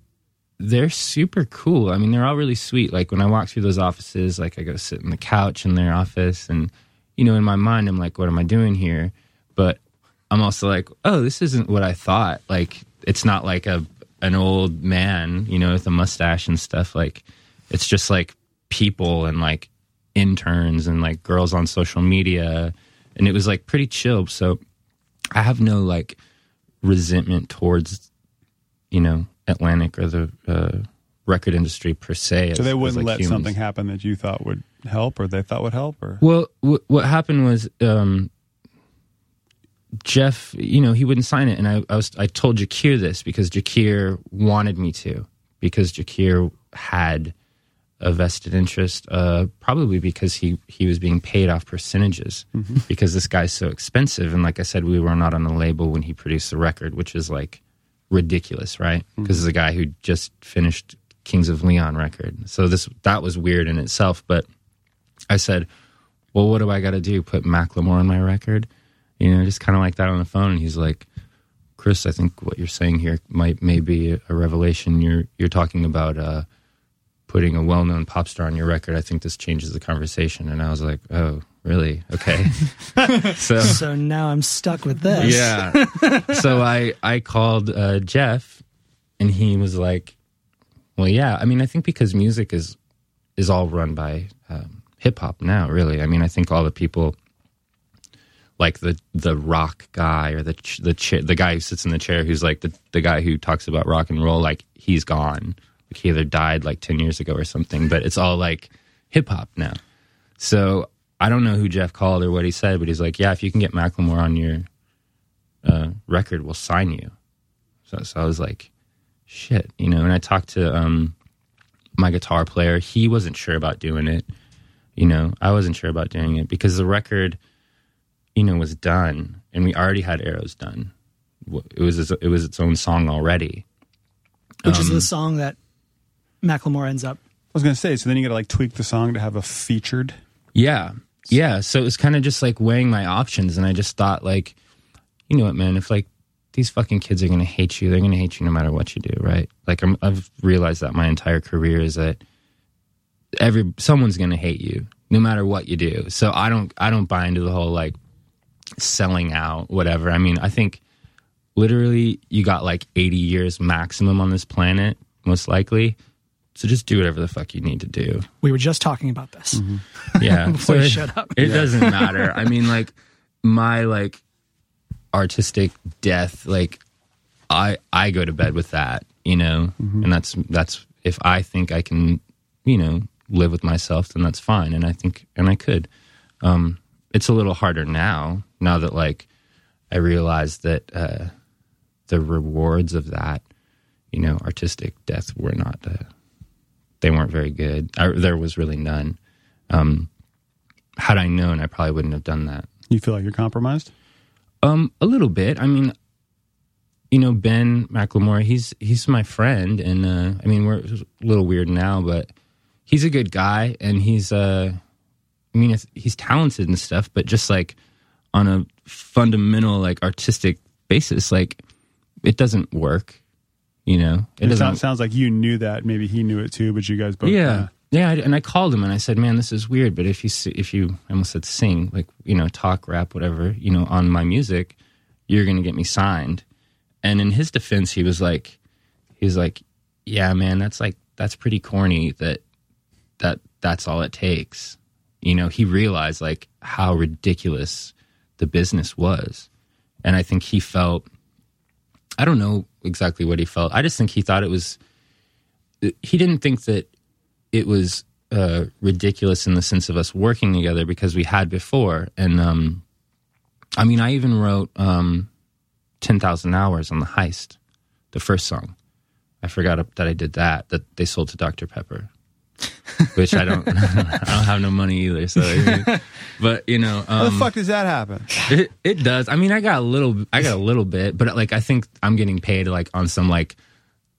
they're super cool. I mean, they're all really sweet. Like, when I walk through those offices, like, I go sit on the couch in their office. And, you know, in my mind, I'm like, what am I doing here? But I'm also like, oh, this isn't what I thought. Like, it's not like a an old man, you know, with a mustache and stuff. Like, it's just, like, people and, like, interns and, like, girls on social media. And it was, like, pretty chill. So I have no, like, resentment towards, you know, Atlantic or the uh, record industry per se. As, so they wouldn't as, like, let humans. Something happen that you thought would help or they thought would help? Or Well, w- what happened was um, Jeff, you know, he wouldn't sign it. And I I, was, I told Jacquire this because Jacquire wanted me to, because Jacquire had a vested interest, uh, probably because he, he was being paid off percentages mm-hmm. because this guy's so expensive. And like I said, we were not on the label when he produced the record, which is like, ridiculous, right? Because mm-hmm. the guy who just finished Kings of Leon record. So this that was weird in itself. But I said, well, what do I got to do? Put Macklemore on my record? You know, just kind of like that on the phone. And he's like, Chris, I think what you're saying here might may be a revelation. You're you're talking about uh, putting a well-known pop star on your record. I think this changes the conversation. And I was like, oh, really? Okay. so, so now I'm stuck with this. Yeah. So I, I called uh, Jeff, and he was like, well, yeah. I mean, I think because music is is all run by um, hip-hop now, really. I mean, I think all the people, like the the rock guy or the ch- the cha- the guy who sits in the chair who's like the, the guy who talks about rock and roll, like, he's gone. Like, he either died like ten years ago or something, but it's all like hip-hop now. So I don't know who Jeff called or what he said, but he's like, yeah, if you can get Macklemore on your uh, record, we'll sign you. So, so I was like, shit, you know, and I talked to um, my guitar player. He wasn't sure about doing it. You know, I wasn't sure about doing it because the record, you know, was done and we already had Arrows done. It was, it was its own song already. Which um, is the song that Macklemore ends up. I was going to say, so then you got to like tweak the song to have a featured. Yeah. Yeah, so it was kind of just like weighing my options, and I just thought, like, you know what, man, if like these fucking kids are going to hate you, they're going to hate you no matter what you do, right? Like, I'm, I've realized that my entire career is that every someone's going to hate you no matter what you do. So I don't, I don't buy into the whole like selling out, whatever. I mean, I think literally you got like eighty years maximum on this planet, most likely. So just do whatever the fuck you need to do. We were just talking about this. Mm-hmm. Yeah. Before so you it, shut up. It yeah. doesn't matter. I mean, like, my, like, artistic death, like, I I go to bed with that, you know? Mm-hmm. And that's, that's if I think I can, you know, live with myself, then that's fine. And I think, and I could. Um, it's a little harder now, now that like I realize that uh, the rewards of that, you know, artistic death were not, uh, they weren't very good. I, there was really none. Um, had I known, I probably wouldn't have done that. You feel like you're compromised? Um, a little bit. I mean, you know, Ben Macklemore, he's he's my friend, and uh, I mean, we're a little weird now, but he's a good guy, and he's, uh, I mean, it's, he's talented and stuff, but just like on a fundamental, like artistic basis, like it doesn't work, you know? It, it sounds, sounds like you knew that. Maybe he knew it too, but you guys both... Yeah. Uh, Yeah, and I called him and I said, "Man, this is weird, but if you if you I almost said sing, like, you know, talk, rap, whatever, you know, on my music, you're gonna get me signed." And in his defense, he was like, he's like, "Yeah, man, that's like that's pretty corny. That that that's all it takes." You know, he realized like how ridiculous the business was, and I think he felt, I don't know exactly what he felt. I just think he thought it was, he didn't think that it was uh, ridiculous in the sense of us working together, because we had before. And, um, I mean, I even wrote um, ten thousand hours on The Heist, the first song. I forgot that I did that, that they sold to Doctor Pepper, which I don't, I don't have no money either. So, I mean, but you know, um, how the fuck does that happen? It, it does. I mean, I got a little, I got a little bit, but like, I think I'm getting paid like on some, like,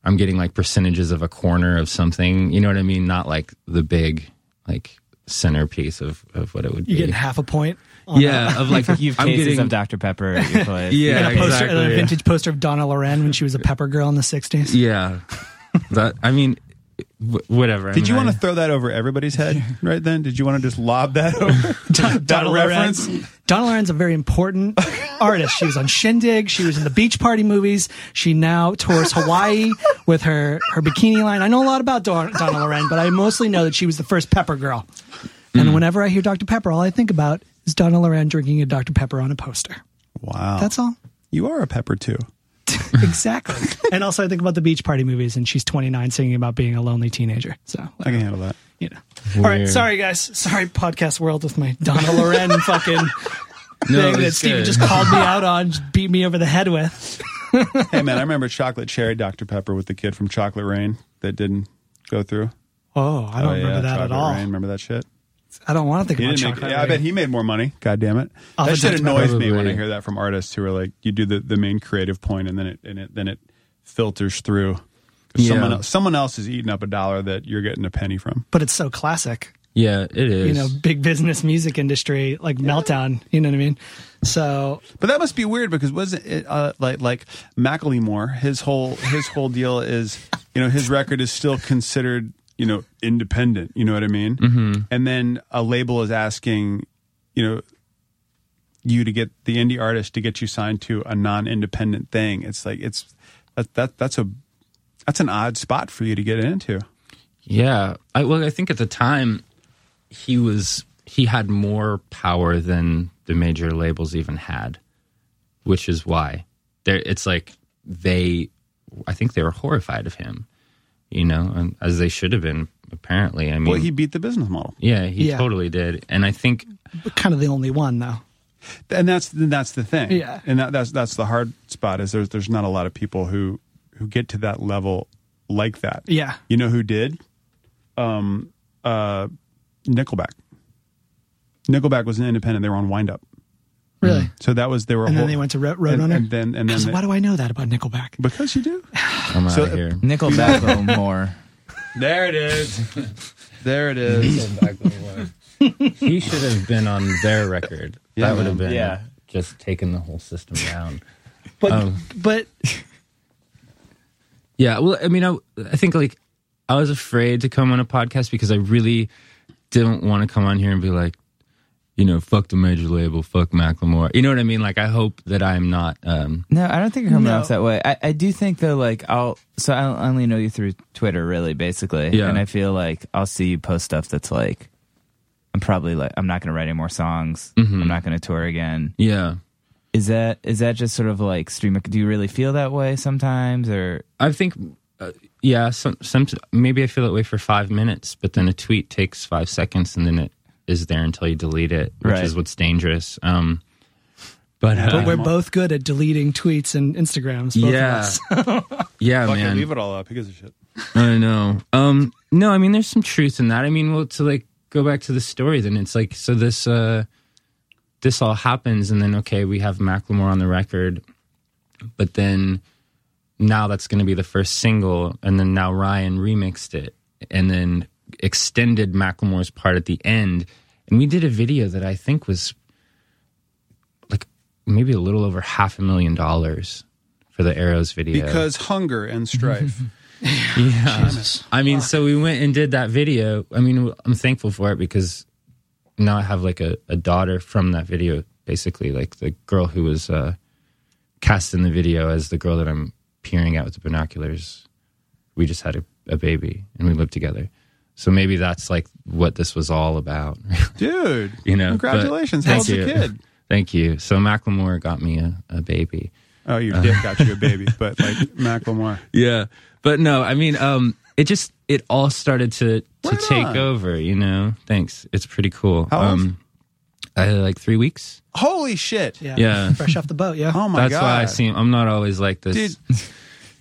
I'm getting like percentages of a corner of something, you know what I mean? Not like the big, like centerpiece of, of what it would be. You're getting half a point. Yeah. That. Of like, you've cases getting, of Doctor Pepper at your place. Yeah, you got a poster, exactly. A vintage poster of Donna Loren when she was a Pepper girl in the sixties. Yeah. That, I mean, w- whatever. Did I mean, you want I, to throw that over everybody's head right then? Did you want to just lob that over? Don, that Donna reference? Loren. Donna Loren's a very important artist. She was on Shindig. She was in the Beach Party movies. She now tours Hawaii with her, her bikini line. I know a lot about Don, Donna Loren, but I mostly know that she was the first Pepper girl. And mm. whenever I hear Doctor Pepper, all I think about is Donna Loren drinking a Doctor Pepper on a poster. Wow. That's all. You are a Pepper too. Exactly. And also I think about the Beach Party movies, and she's twenty-nine singing about being a lonely teenager. So whatever. I can handle that. You know. Weird. All right. Sorry, guys. Sorry, podcast world, with my Donna Loren fucking... No, thing that Steven just called me out on, just beat me over the head with. Hey, man, I remember Chocolate Cherry Doctor Pepper with the kid from Chocolate Rain that didn't go through. Oh, I don't oh, yeah, remember that at all. Rain, remember that shit? I don't want to think he about Chocolate make, Rain. Yeah, I bet he made more money. God damn it. I'll that shit annoys me when I hear that from artists who are like, you do the, the main creative point, and then it and it, then it filters through. Yeah. Someone else, someone else is eating up a dollar that you're getting a penny from. But it's so classic. Yeah, it is. You know, big business music industry, like yeah. Meltdown, you know what I mean? So, but that must be weird, because wasn't it uh, like like Macklemore, his whole his whole deal is, you know, his record is still considered, you know, independent, you know what I mean? Mm-hmm. And then a label is asking, you know, you to get the indie artist to get you signed to a non-independent thing. It's like it's that, that that's a that's an odd spot for you to get into. Yeah. I well, I think at the time He was he had more power than the major labels even had, which is why there. It's like they, I think they were horrified of him, you know, and as they should have been. Apparently, I mean, well, he beat the business model. Yeah, he yeah. totally did, and I think but kind of the only one though. And that's that's the thing. Yeah, and that, that's that's the hard spot is there's there's not a lot of people who who get to that level like that. Yeah, you know who did? Um. Uh. Nickelback. Nickelback was an independent. They were on Wind Up. Really? So that was they were. And whole, then they went to Roadrunner. And, and then, and then they, why do I know that about Nickelback? Because you do. I'm so, out here. Nickelback though more. There it is. There it is. He should have been on their record. Yeah, that would have been yeah. just taking the whole system down. But um, but. Yeah. Well, I mean, I I think like I was afraid to come on a podcast because I really didn't want to come on here and be like, you know, fuck the major label, fuck Macklemore. You know what I mean? Like, I hope that I'm not... Um, no, I don't think you're coming no. off that way. I, I do think, though, like, I'll... So I only know you through Twitter, really, basically. Yeah. And I feel like I'll see you post stuff that's like, I'm probably like, I'm not going to write any more songs. Mm-hmm. I'm not going to tour again. Yeah. Is that is that just sort of like streamer... Do you really feel that way sometimes, or... I think... Uh, yeah, some, some maybe I feel that way for five minutes, but then a tweet takes five seconds, and then it is there until you delete it, which right. is what's dangerous. Um, but, uh, but we're both good at deleting tweets and Instagrams. Both yeah, of us. yeah, Fuck man. It, leave it all up. Who gives a shit? I know. Um, no, I mean, there's some truth in that. I mean, well, to like go back to the story, then it's like, so this uh, this all happens, and then okay, we have Macklemore on the record, but then now that's going to be the first single, and then now Ryan remixed it, and then extended Macklemore's part at the end, and we did a video that I think was like maybe a little over half a million dollars for the Arrows video because hunger and strife. yeah, Jesus. I mean, Fuck. so we went and did that video. I mean, I'm thankful for it because now I have like a, a daughter from that video, basically, like the girl who was uh, cast in the video as the girl that I'm peering at with the binoculars. We just had a, a baby and we lived together. So maybe that's like what this was all about. Dude, you know, congratulations. How old's your kid? Thank you. So Macklemore got me a, a baby. Oh, your uh, dick got you a baby, but like Macklemore. Yeah. But no, I mean, um, it just, it all started to, to right take on. over, you know? Thanks. It's pretty cool. How um, I, like three weeks. Holy shit. Yeah. yeah. Fresh off the boat. Yeah. Oh my that's God. That's why I seem, I'm not always like this. Dude.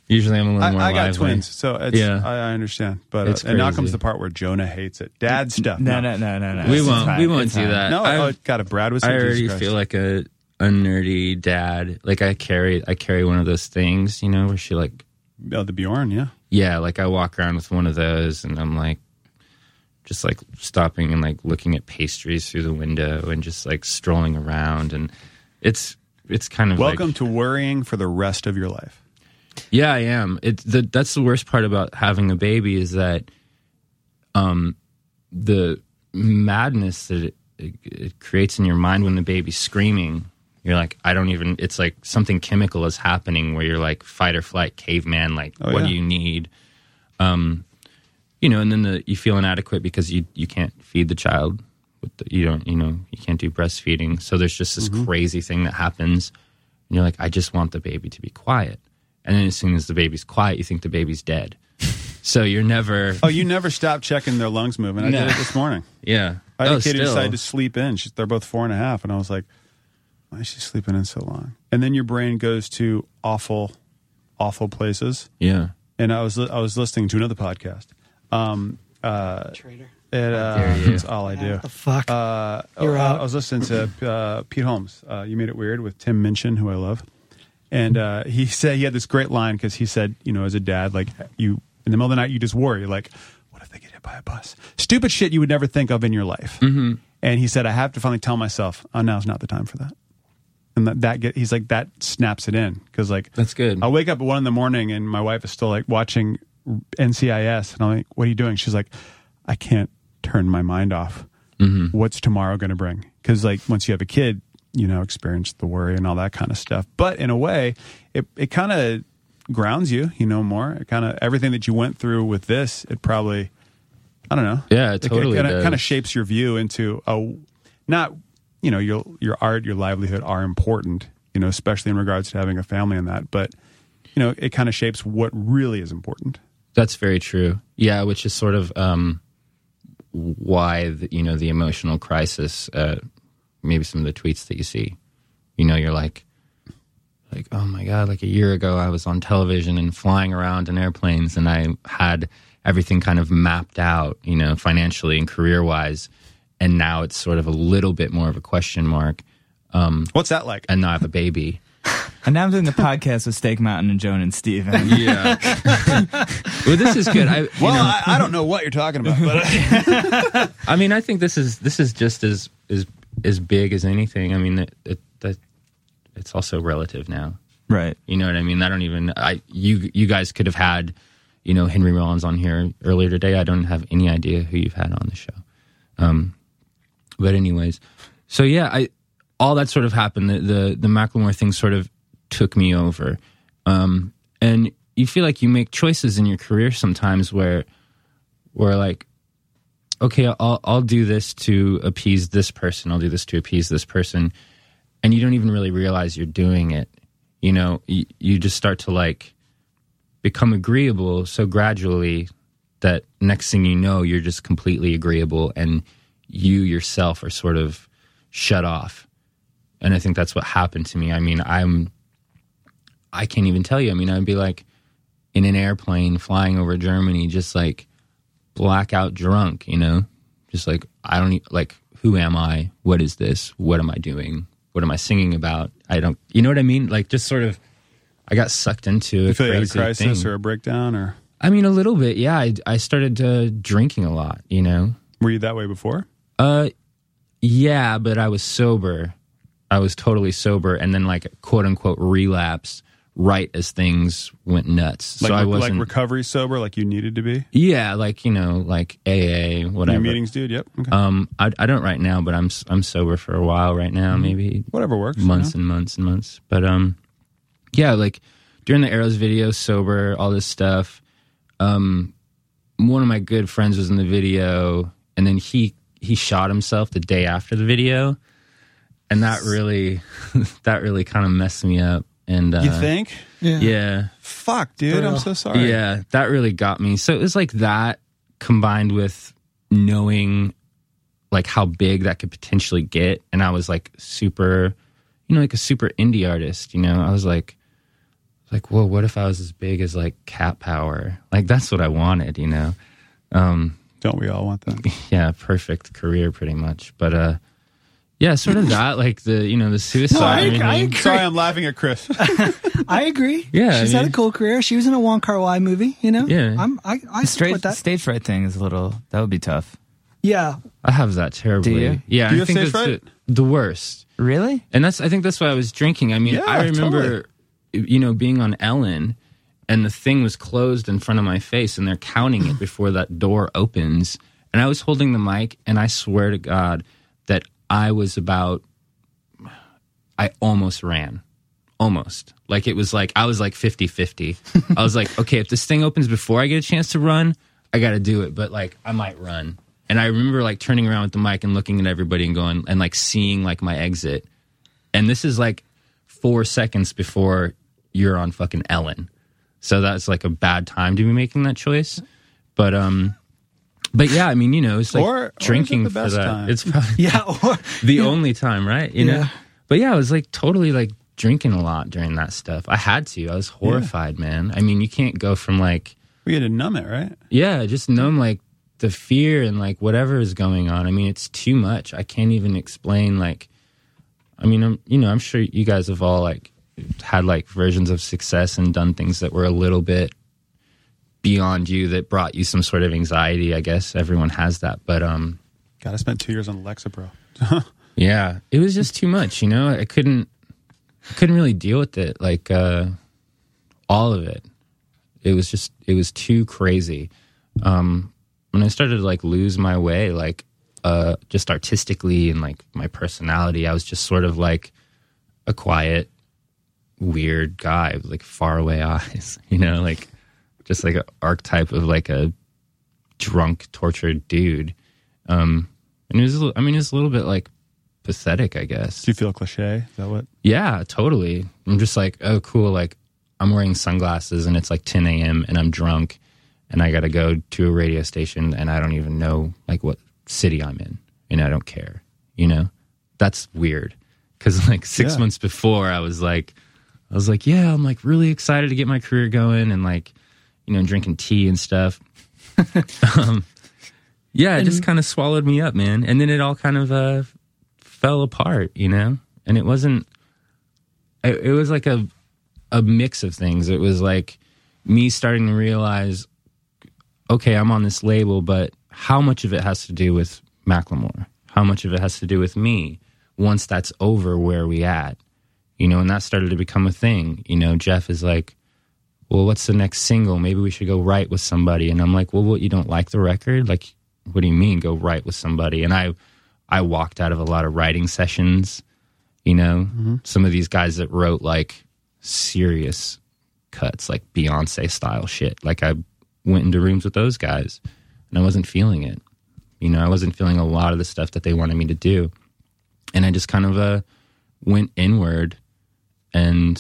Usually I'm a little I, more lively. I got twins, so it's, yeah. I, I understand. But uh, and now comes the part where Jonah hates it. Dad stuff. No, no, no, no, no. no. We it's won't. Time. We won't it's do time. that. No, I, oh, God, if Brad was. I already feel like a, a nerdy dad. Like I carry, I carry one of those things, you know, where she like. Oh, the Bjorn, yeah. Yeah, like I walk around with one of those, and I'm like, just like stopping and like looking at pastries through the window, and just like strolling around, and it's it's kind of welcome like, to worrying for the rest of your life. Yeah, I am. It, the, that's the worst part about having a baby is that um, the madness that it, it, it creates in your mind when the baby's screaming, you're like, I don't even, it's like something chemical is happening where you're like fight or flight, caveman, like oh, what yeah. do you need? Um, you know, and then the, you feel inadequate because you, you can't feed the child. With the, you don't, you know, you can't do breastfeeding. So there's just this mm-hmm. crazy thing that happens. And you're like, I just want the baby to be quiet. And then as soon as the baby's quiet, you think the baby's dead. So you're never... Oh, you never stop checking their lungs moving. I no. did it this morning. Yeah. I had oh, a kid still. who decided to sleep in. She, they're both four and a half. And I was like, why is she sleeping in so long? And then your brain goes to awful, awful places. Yeah. And I was I was listening to another podcast. Um, uh, Traitor. It, uh, that's all I yeah, do. What the fuck? Uh, you're I, out. I was listening to uh, Pete Holmes. Uh, you Made It Weird with Tim Minchin, who I love. And uh, he said he had this great line because he said, you know, as a dad, like you in the middle of the night, you just worry, like, what if they get hit by a bus? Stupid shit you would never think of in your life. Mm-hmm. And he said, I have to finally tell myself, oh, now's not the time for that. And that, that get, he's like, that snaps it in because like that's good. I wake up at one in the morning and my wife is still like watching N C I S, and I'm like, what are you doing? She's like, I can't turn my mind off. Mm-hmm. What's tomorrow going to bring? Because like once you have a kid, you know, experience the worry and all that kind of stuff. But in a way, it, it kind of grounds you, you know, more. It kind of, everything that you went through with this, it probably, I don't know. Yeah, it totally It, it kind of shapes your view into, a, not, you know, your your art, your livelihood are important, you know, especially in regards to having a family and that. But, you know, it kind of shapes what really is important. That's very true. Yeah, which is sort of um, why, the, you know, the emotional crisis uh maybe some of the tweets that you see, you know, you're like, like, oh my God, like a year ago I was on television and flying around in airplanes and I had everything kind of mapped out, you know, financially and career wise. And now it's sort of a little bit more of a question mark. Um, What's that like? And now I have a baby. And now I'm doing the podcast with Steak Mountain and Joan and Steven. Yeah. Well, this is good. I, you well, know, I, I don't know what you're talking about. But I, I mean, I think this is, this is just as, as, as big as anything. I mean, it, it, that it's also relative now, right? You know what I mean? I don't even. I you you guys could have had, you know, Henry Rollins on here earlier today. I don't have any idea who you've had on the show. Um, but anyways, so yeah, I all that sort of happened. The the, the Macklemore thing sort of took me over, um, and you feel like you make choices in your career sometimes where, where like. okay, I'll I'll do this to appease this person. I'll do this to appease this person. And you don't even really realize you're doing it. You know, you, you just start to like become agreeable so gradually that next thing you know, you're just completely agreeable and you yourself are sort of shut off. And I think that's what happened to me. I mean, I'm, I can't even tell you. I mean, I'd be like in an airplane flying over Germany, just like blackout drunk, you know, just like, I don't like, who am I? What is this? What am I doing? What am I singing about? I don't, you know what I mean? Like just sort of, I got sucked into you a feel crazy like a crisis thing. Or a breakdown or? I mean, a little bit. Yeah. I, I started uh, drinking a lot, you know? Were you that way before? Uh, yeah, but I was sober. I was totally sober. And then like quote unquote relapse right as things went nuts. Like, so I wasn't, like recovery sober, like you needed to be? Yeah. Like, you know, like A A, whatever. New meetings, dude. Yep. Okay. Um, I, I don't right now, but I'm, I'm sober for a while right now, mm-hmm. maybe whatever works. Months you know? and months and months. But, um, yeah, like during the Arrows video, sober, all this stuff. Um, one of my good friends was in the video, and then he, he shot himself the day after the video, and that really that really kind of messed me up. And uh, you think, yeah, yeah. fuck, dude, Girl. I'm so sorry. Yeah, that really got me. So it was like that combined with knowing like how big that could potentially get, and I was like super, you know, like a super indie artist. You know, I was like. Like, well, what if I was as big as, like, Cat Power? Like, that's what I wanted, you know? Um, Don't we all want that? Yeah, perfect career, pretty much. But, uh, yeah, sort of that, like, the, you know, the suicide. No, I, I agree. Sorry, I'm laughing at Chris. I agree. Yeah. She's I mean, had a cool career. She was in a Wong Kar-wai movie, you know? Yeah. I'm, I, I support straight, that. Stage fright thing is a little, that would be tough. Yeah. I have that terribly. Do you? Yeah. Do you I have think stage fright? The, the worst. Really? And that's, I think that's why I was drinking. I mean, yeah, I remember... Totally. You know, being on Ellen, and the thing was closed in front of my face, and they're counting it before that door opens. And I was holding the mic, and I swear to God that I was about, I almost ran. Almost. Like, it was like, I was like fifty-fifty. I was like, okay, if this thing opens before I get a chance to run, I got to do it. But, like, I might run. And I remember, like, turning around with the mic and looking at everybody and going, and, like, seeing, like, my exit. And this is, like, four seconds before you're on fucking Ellen. So that's like a bad time to be making that choice. But, um, but yeah, I mean, you know, it's like or, drinking or it for that. Time? It's probably yeah, or, the yeah. only time, right? You know? Yeah. But yeah, I was like totally like drinking a lot during that stuff. I had to. I was horrified, yeah. man. I mean, you can't go from like... We had to numb it, right? Yeah, just numb like the fear and like whatever is going on. I mean, it's too much. I can't even explain like... I mean, I'm, you know, I'm sure you guys have all, like, had, like, versions of success and done things that were a little bit beyond you that brought you some sort of anxiety, I guess. Everyone has that, but... um, God, I spent two years on Lexapro. Yeah, it was just too much, you know? I couldn't I couldn't really deal with it, like, uh, all of it. It was just, it was too crazy. Um, when I started to, like, lose my way, like, Uh, just artistically and like my personality, I was just sort of like a quiet, weird guy with like faraway eyes, you know, like just like an archetype of like a drunk, tortured dude. Um, and it was, I mean, it's a little bit like pathetic, I guess. Do you feel cliche? Is that what? Yeah, totally. I'm just like, oh, cool. Like I'm wearing sunglasses and it's like ten a.m. and I'm drunk and I got to go to a radio station and I don't even know like what city I'm in, and I don't care, you know? That's weird, because like six yeah. months before I was like I was like yeah I'm like really excited to get my career going and like, you know, drinking tea and stuff. um yeah it and, just kind of swallowed me up, man, and then it all kind of uh fell apart, you know? And it wasn't it, it was like a a mix of things. It was like me starting to realize, okay, I'm on this label, but how much of it has to do with Macklemore? How much of it has to do with me? Once that's over, where are we at? You know, and that started to become a thing. You know, Jeff is like, well, what's the next single? Maybe we should go write with somebody. And I'm like, well, what, you don't like the record? Like, what do you mean go write with somebody? And I I walked out of a lot of writing sessions, you know. Mm-hmm. Some of these guys that wrote, like, serious cuts, like Beyonce-style shit. Like, I went into rooms with those guys. And I wasn't feeling it. You know, I wasn't feeling a lot of the stuff that they wanted me to do. And I just kind of uh, went inward. And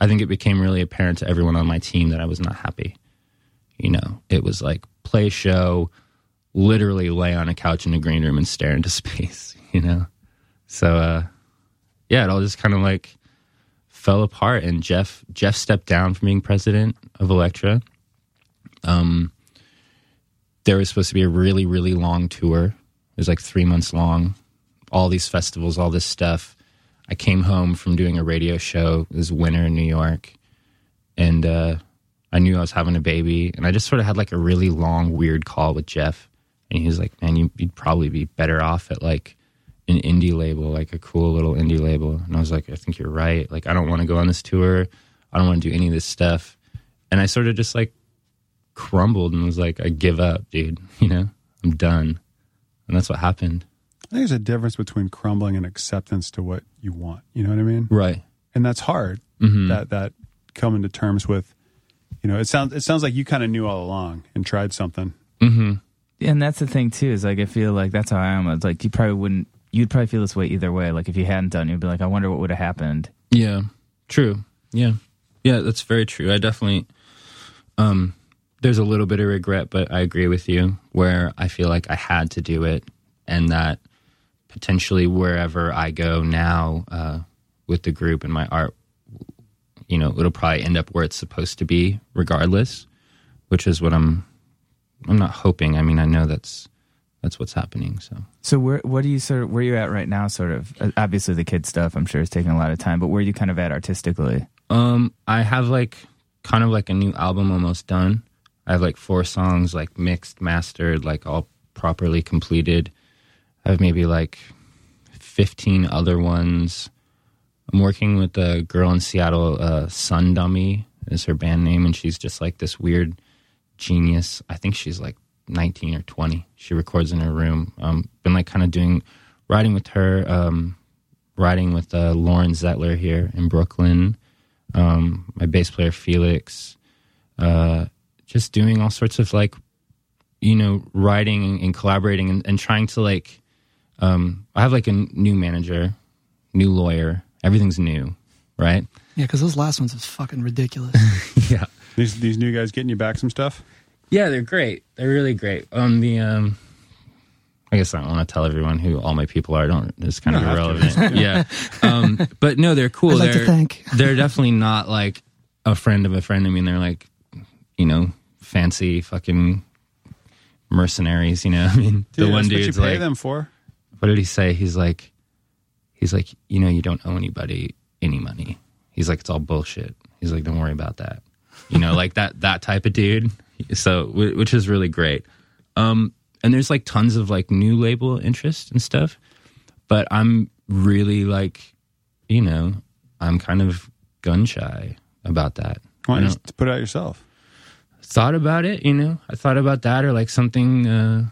I think it became really apparent to everyone on my team that I was not happy. You know, it was like, play a show, literally lay on a couch in a green room and stare into space, you know? So, uh, yeah, it all just kind of like fell apart. And Jeff, Jeff stepped down from being president of Elektra. Um, there was supposed to be a really, really long tour. It was like three months long, all these festivals, all this stuff. I came home from doing a radio show this winter in New York, and uh, I knew I was having a baby, and I just sort of had like a really long, weird call with Jeff, and he was like, man, you, you'd probably be better off at like an indie label, like a cool little indie label. And I was like, I think you're right. Like, I don't want to go on this tour. I don't want to do any of this stuff. And I sort of just like crumbled and was like, I give up, dude, you know, I'm done. And that's what happened. I think there's a difference between crumbling and acceptance to what you want. You know what I mean? Right. And that's hard. Mm-hmm. That that coming to terms with, you know, it sounds it sounds like you kind of knew all along and tried something. Mm-hmm. And that's the thing too. Is like I feel like that's how I am. It's like you probably wouldn't. You'd probably feel this way either way. Like if you hadn't done, you'd be like, I wonder what would have happened. Yeah. True. Yeah. Yeah. That's very true. I definitely. Um, there's a little bit of regret, but I agree with you. Where I feel like I had to do it, and that. Potentially wherever I go now uh, with the group and my art, you know, it'll probably end up where it's supposed to be regardless, which is what I'm, I'm not hoping. I mean, I know that's, that's what's happening. So, so where, what do you sort of, where are you at right now? Sort of, obviously the kid stuff, I'm sure is taking a lot of time, but where are you kind of at artistically? Um, I have like, kind of like a new album almost done. I have like four songs, like mixed, mastered, like all properly completed. I have maybe like fifteen other ones. I'm working with a girl in Seattle, uh, Sun Dummy is her band name, and she's just like this weird genius. I think she's like nineteen or twenty. She records in her room. Um, been like kind of doing, writing with her, um, writing with uh, Lauren Zettler here in Brooklyn. Um, my bass player Felix, uh, just doing all sorts of like, you know, writing and collaborating and, and trying to like. Um, I have like a new manager, new lawyer. Everything's new, right? Yeah, because those last ones was fucking ridiculous. Yeah, these these new guys getting you back some stuff. Yeah, they're great. They're really great. Um, the um, I guess I don't want to tell everyone who all my people are. I don't. It's kind no, of irrelevant. Yeah. Um, but no, they're cool. I'd like they're to thank. They're definitely not like a friend of a friend. I mean, they're like, you know, fancy fucking mercenaries. You know, I mean, dude, the one dude's what you pay like them for. What did he say? He's like, he's like, you know, you don't owe anybody any money. He's like, it's all bullshit. He's like, don't worry about that. You know, like that, that type of dude. So, which is really great. Um, and there's like tons of like new label interest and stuff, but I'm really like, you know, I'm kind of gun shy about that. Why don't you just put it out yourself? Thought about it, you know, I thought about that or like something, uh,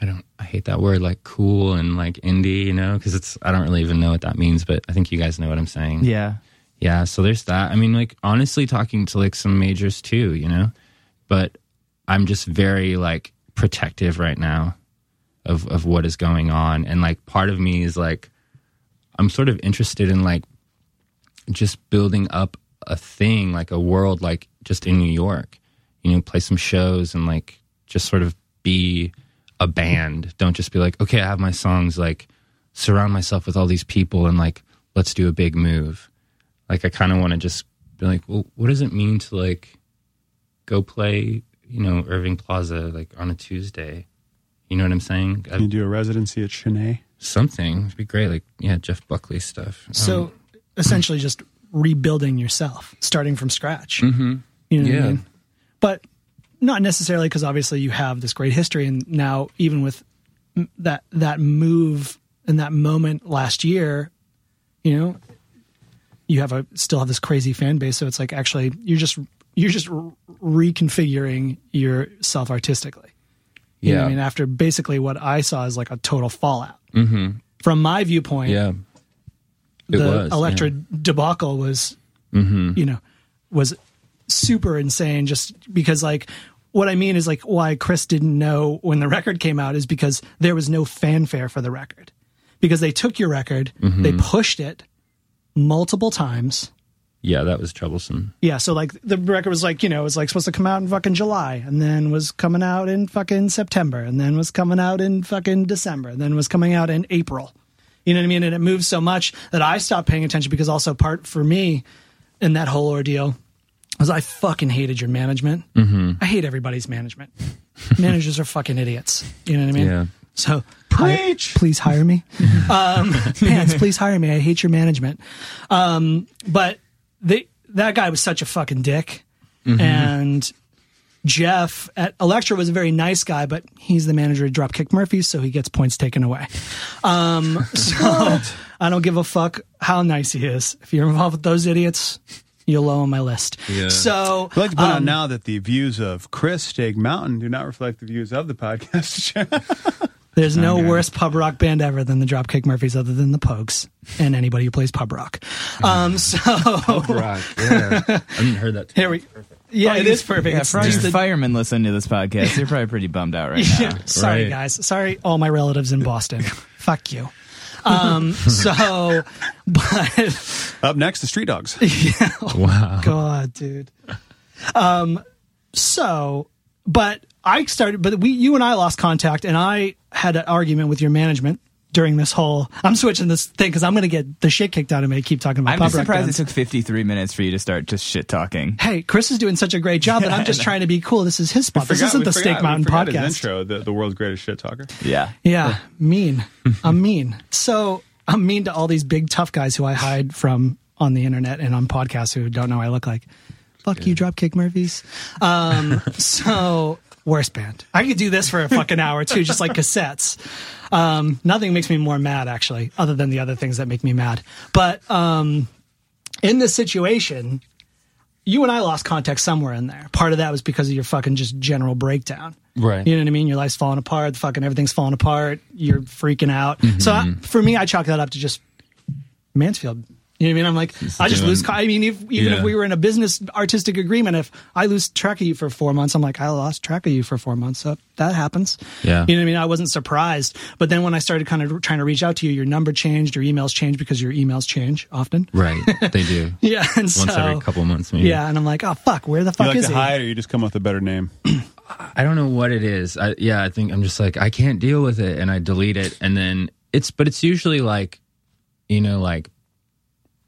I don't, I hate that word, like cool and like indie, you know, because it's, I don't really even know what that means, but I think you guys know what I'm saying. Yeah. Yeah. So there's that. I mean, like, honestly, talking to like some majors too, you know, but I'm just very like protective right now of, of what is going on. And like, part of me is like, I'm sort of interested in like just building up a thing, like a world, like just in New York, you know, play some shows and like just sort of be a band. Don't just be like, okay, I have my songs, like surround myself with all these people and like let's do a big move. Like I kind of want to just be like, well, what does it mean to like go play, you know, Irving Plaza like on a Tuesday? You know what I'm saying? Can you do a residency at Cheney? Something. It'd be great. Like, yeah, Jeff Buckley stuff. So um, essentially just rebuilding yourself, starting from scratch. Mm-hmm. You know what yeah. I mean? But not necessarily, because obviously you have this great history, and now even with that that move and that moment last year, you know, you have a still have this crazy fan base. So it's like actually you're just you're just reconfiguring yourself artistically. You yeah, know what I mean, after basically what I saw is like a total fallout mm-hmm. from my viewpoint. Yeah, it the was, Elektra yeah. debacle was, mm-hmm. you know, was. super insane, just because like what I mean is like why Chris didn't know when the record came out is because there was no fanfare for the record, because they took your record, mm-hmm. they pushed it multiple times, Yeah, that was troublesome. Yeah, so like the record was like, you know, it was like supposed to come out in fucking July, and then was coming out in fucking September, and then was coming out in fucking December, and then was coming out in April. You know what I mean? And it moved so much that I stopped paying attention, because also part for me in that whole ordeal was I fucking hated your management. Mm-hmm. I hate everybody's management. Managers are fucking idiots. You know what I mean? Yeah. So preach. Hi, please hire me. um, Pants, please hire me. I hate your management. Um, but They, that guy was such a fucking dick. Mm-hmm. And Jeff at Elektra was a very nice guy, but he's the manager of Dropkick Murphys, so he gets points taken away. Um, so I don't give a fuck how nice he is. If you're involved with those idiots, you're low on my list. Yeah. So I'd like to point um, out now that the views of Chris, Steak Mountain, do not reflect the views of the podcast. There's no okay. worse pub rock band ever than the Dropkick Murphys, other than the Pogues and anybody who plays pub rock. Um, so pub rock, yeah. I haven't heard that. Too Here we, perfect. Yeah, oh, it is perfect. Yeah, it's probably just the firemen listening to this podcast. You're probably pretty bummed out right now. Yeah, sorry, right. guys. Sorry, all my relatives in Boston. Fuck you. Um, so, but up next, the Street Dogs. Yeah, oh wow, God, dude. Um, so, but. I started, but we, you and I lost contact, and I had an argument with your management during this whole. I'm switching this thing because I'm going to get the shit kicked out of me. Keep talking about. I'm pop just surprised guns. It took fifty-three minutes for you to start just shit talking. Hey, Chris is doing such a great job, yeah, and I'm just trying to be cool. This is his spot. Forgot, this isn't the forgot, Steak Mountain podcast. His intro, the, the world's greatest shit talker. Yeah, yeah, yeah. mean. I'm mean. So I'm mean to all these big tough guys who I hide from on the internet and on podcasts who don't know what I look like. Fuck yeah. you, Dropkick Murphys. Um, so. Worst band. I could do this for a fucking hour too, just like cassettes. Um, nothing makes me more mad, actually, other than the other things that make me mad. But um, in this situation, you and I lost contact somewhere in there. Part of that was because of your fucking just general breakdown. Right. You know what I mean? Your life's falling apart. The fucking everything's falling apart. You're freaking out. Mm-hmm. So I, for me, I chalk that up to just Mansfield. You know what I mean? I'm like, He's I just doing, lose. I mean, if, even yeah. if we were in a business artistic agreement, if I lose track of you for four months, I'm like, I lost track of you for four months. So that happens. Yeah. You know what I mean? I wasn't surprised. But then when I started kind of trying to reach out to you, your number changed, your emails changed, because your emails change often. Right. They do. yeah. And Once so, every couple months, maybe. Yeah. And I'm like, oh, fuck, where the fuck you like is it? You hide, or you just come up with a better name? I don't know what it is. I, yeah. I think I'm just like, I can't deal with it. And I delete it. And then it's, but it's usually like, you know, like,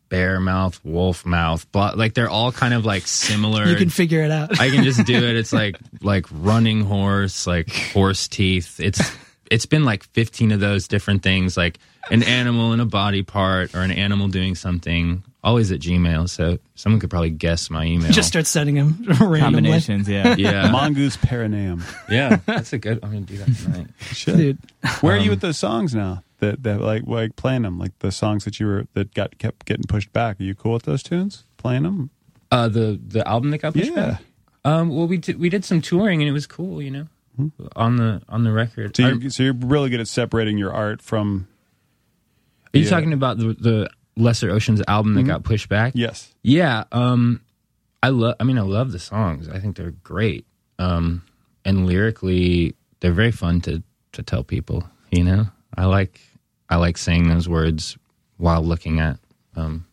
bear mouth, wolf mouth, blah, like they're all kind of like similar. You can figure it out. I can just do it. It's like like running horse, like horse teeth. It's it's been like fifteen of those different things, like an animal and a body part, or an animal doing something. Always at Gmail, so someone could probably guess my email. Just start sending them randomly. Combinations, yeah, yeah. Mongoose paranam. Yeah, that's a good. I'm gonna do that tonight. Sure. Dude, where um, are you with those songs now? That, that like like playing them, like the songs that you were that got kept getting pushed back. Are you cool with those tunes? Playing them? Uh, the the album that got pushed yeah. back. Um, well, we did we did some touring and it was cool, you know, mm-hmm. on the on the record. So you're, I, so you're really good at separating your art from. Are you yeah. talking about the the Lesser Oceans album that mm-hmm. got pushed back? Yes. Yeah. Um, I love. I mean, I love the songs. I think they're great. Um, and lyrically, they're very fun to to tell people. You know, I like. I like saying those words while looking at um,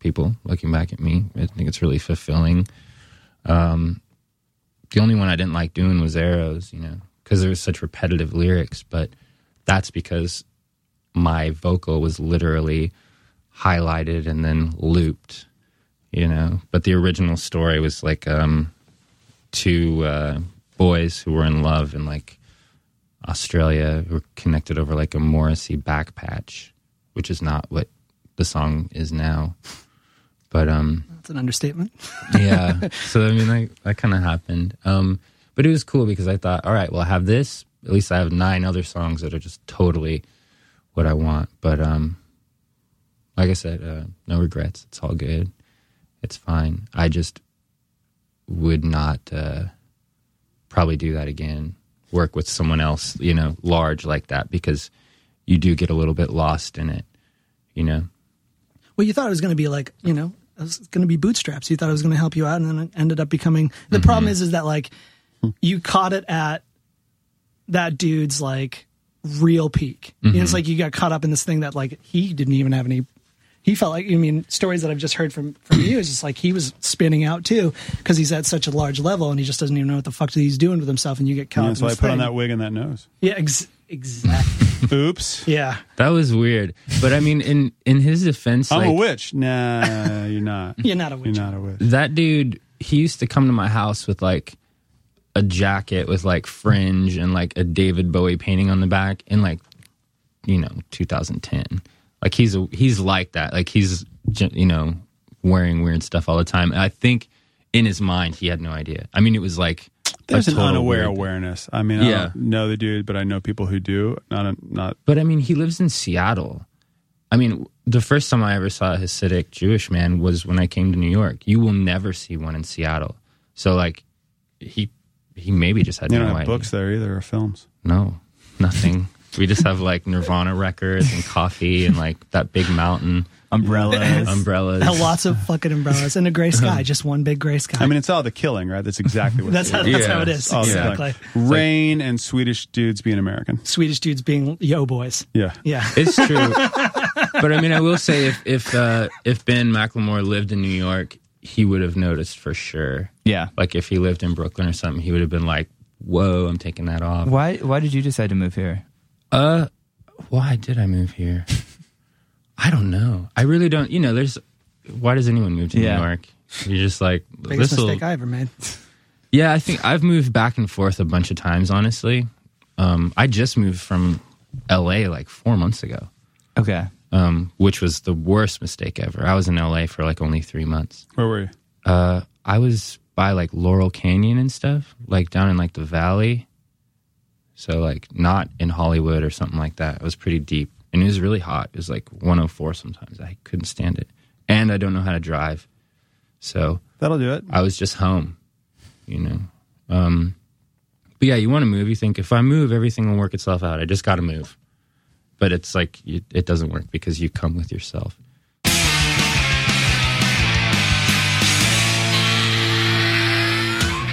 people, looking back at me. I think it's really fulfilling. Um, the only one I didn't like doing was Arrows, you know, because there was such repetitive lyrics. But that's because my vocal was literally highlighted and then looped, you know. But the original story was like um, two uh, boys who were in love and like, Australia, who were connected over like a Morrissey back patch, which is not what the song is now. But um, that's an understatement. yeah. So I mean, like, that kind of happened. Um, but it was cool because I thought, all right, well, I have this. At least I have nine other songs that are just totally what I want. But um, like I said, uh, no regrets. It's all good. It's fine. I just would not uh, probably do that again. Work with someone else, you know, large like that, because you do get a little bit lost in it, you know. Well, you thought it was going to be like, you know, it was going to be bootstraps. You thought it was going to help you out, and then it ended up becoming the mm-hmm. problem is is that like you caught it at that dude's like real peak. Mm-hmm. And it's like you got caught up in this thing that like he didn't even have any he felt like, I mean, stories that I've just heard from, from you is just like he was spinning out too because he's at such a large level and he just doesn't even know what the fuck he's doing with himself, and you get caught. Yeah, that's why I put on that wig and that nose. Yeah, ex- exactly. Oops. Yeah. That was weird. But I mean, in, in his defense, I'm like, a witch. Nah, you're not. You're not a witch. You're not a witch. That dude, he used to come to my house with like a jacket with like fringe and like a David Bowie painting on the back in like, you know, two thousand ten. Like he's a, he's like that. Like he's, you know, wearing weird stuff all the time. And I think in his mind he had no idea. I mean, it was like there's an unaware awareness. I mean, yeah. I don't know the dude, but I know people who do. Not a, not. But I mean, he lives in Seattle. I mean, the first time I ever saw a Hasidic Jewish man was when I came to New York. You will never see one in Seattle. So like, he he maybe just had no idea. You don't have books there either or films. No, nothing. We just have like Nirvana records and coffee and like that big mountain. Umbrellas. Umbrellas. Lots of fucking umbrellas and a gray sky. Just one big gray sky. I mean, it's all the killing, right? That's exactly what that's it how, is. That's yeah. how it is. Exactly. Like, rain and Swedish dudes being American. Swedish dudes being yo boys. Yeah. Yeah. It's true. But I mean, I will say if if, uh, if Ben Macklemore lived in New York, he would have noticed for sure. Yeah. Like if he lived in Brooklyn or something, he would have been like, whoa, I'm taking that off. Why? Why did you decide to move here? Uh, why did I move here? I don't know. I really don't, you know, there's, why does anyone move to yeah. New York? You're just like, biggest this'll... mistake I ever made. Yeah, I think I've moved back and forth a bunch of times, honestly. Um, I just moved from L A like four months ago. Okay. Um, which was the worst mistake ever. I was in L A for like only three months. Where were you? Uh, I was by like Laurel Canyon and stuff, like down in like the valley. So, like, not in Hollywood or something like that. It was pretty deep. And it was really hot. It was, like, one oh four sometimes. I couldn't stand it. And I don't know how to drive. So... that'll do it. I was just home, you know. Um, but, yeah, you want to move. You think, if I move, everything will work itself out. I just got to move. But it's, like, it, it doesn't work because you come with yourself.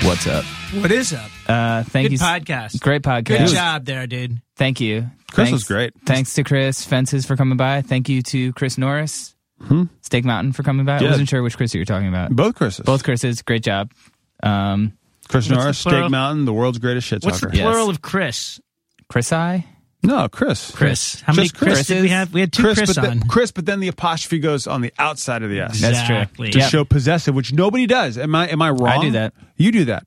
What's up? What is up? Uh, thank Good you. Good podcast. Great podcast. Good job there, dude. Thank you. Chris thanks, was great. Thanks to Chris Fences for coming by. Thank you to Chris Norris, hmm? Steak Mountain for coming by. Yeah. I wasn't sure which Chris you were talking about. Both Chris's. Both Chris's. Great job. Um, Chris Norris, Steak Mountain, the world's greatest shit talker. What's the plural yes. of Chris? Chris I? No, Chris. Chris. How many Chris did we have? We had two Chris, Chris on. The, Chris, but then the apostrophe goes on the outside of the S. Exactly. That's true. To yep. show possessive, which nobody does. Am I, am I wrong? I do that. You do that.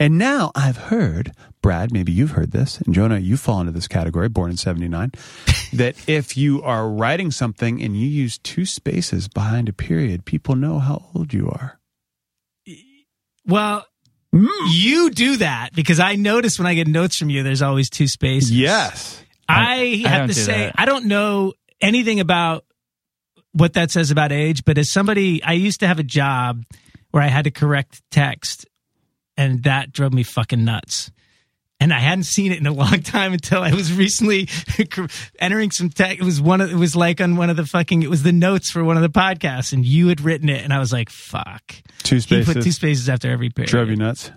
And now I've heard, Brad, maybe you've heard this, and Jonah, you fall into this category, born in seventy-nine, that if you are writing something and you use two spaces behind a period, people know how old you are. Well, mm. you do that because I notice when I get notes from you, there's always two spaces. Yes. I, I have I to say, that. I don't know anything about what that says about age, but as somebody, I used to have a job where I had to correct text. And that drove me fucking nuts. And I hadn't seen it in a long time until I was recently entering some tech. It was one of, it was like on one of the fucking, it was the notes for one of the podcasts and you had written it. And I was like, fuck. Two spaces. He put two spaces after every period. Drove you nuts?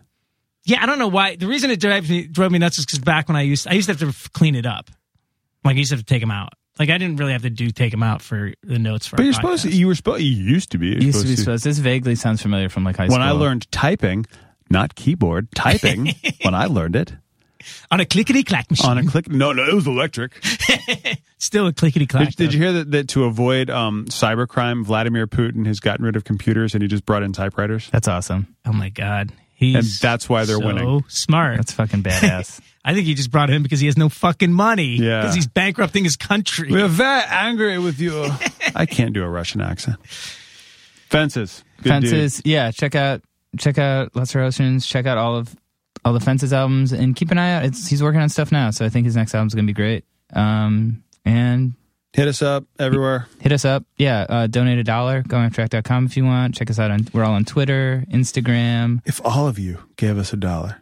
Yeah, I don't know why. The reason it drove me, drove me nuts is because back when I used, I used to have to clean it up. Like I used to have to take them out. Like I didn't really have to do take them out for the notes for. But you're podcast. supposed to, you were supposed, you used to be. You used to be supposed to. This vaguely sounds familiar from like high school. When I learned typing. Not keyboard, typing, when I learned it. On a clickety-clack machine. On a click... No, no, it was electric. Still a clickety-clack. Did, did you hear that, that to avoid um, cybercrime, Vladimir Putin has gotten rid of computers and he just brought in typewriters? That's awesome. Oh, my God. He's and that's why they're so winning. Smart. That's fucking badass. I think he just brought him because he has no fucking money. Yeah. Because he's bankrupting his country. We're very angry with you. I can't do a Russian accent. Fences. Good Fences. Dude. Yeah, check out... Check out Lesser Oceans. Check out all of all the Fences albums, and keep an eye out. It's, he's working on stuff now, so I think his next album's going to be great. Um, and hit us up everywhere. Hit, hit us up, yeah. Uh, donate a dollar. Go on track dot com if you want. Check us out on. We're all on Twitter, Instagram. If all of you gave us a dollar,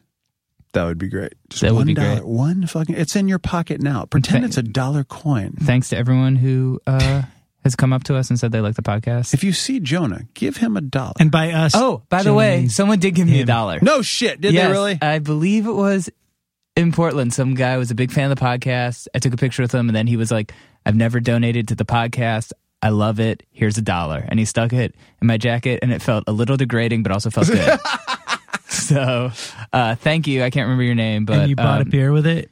that would be great. Just that one would be dollar, great. One fucking. It's in your pocket now. Pretend Th- it's a dollar coin. Thanks to everyone who. Uh, has come up to us and said they like the podcast. If you see Jonah, give him a dollar. And by us. Oh, by Jonah, the way, someone did give him. me a dollar. No shit. Did yes, they really? I believe it was in Portland. Some guy was a big fan of the podcast. I took a picture with him, and then he was like, I've never donated to the podcast. I love it. Here's a dollar. And he stuck it in my jacket, and it felt a little degrading, but also felt good. So uh, thank you. I can't remember your name. But, and you bought um, a beer with it?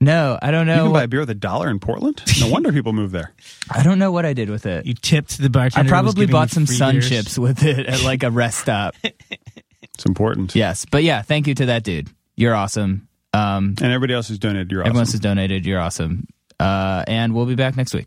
No, I don't know. You can buy a beer with a dollar in Portland? No wonder people move there. I don't know what I did with it. You tipped the bartender. I probably bought some sun beers. Chips with it at like a rest stop. It's important. Yes. But yeah, thank you to that dude. You're awesome. Um, and everybody else who's donated, you're awesome. Everyone else who's donated, you're awesome. Uh, and we'll be back next week.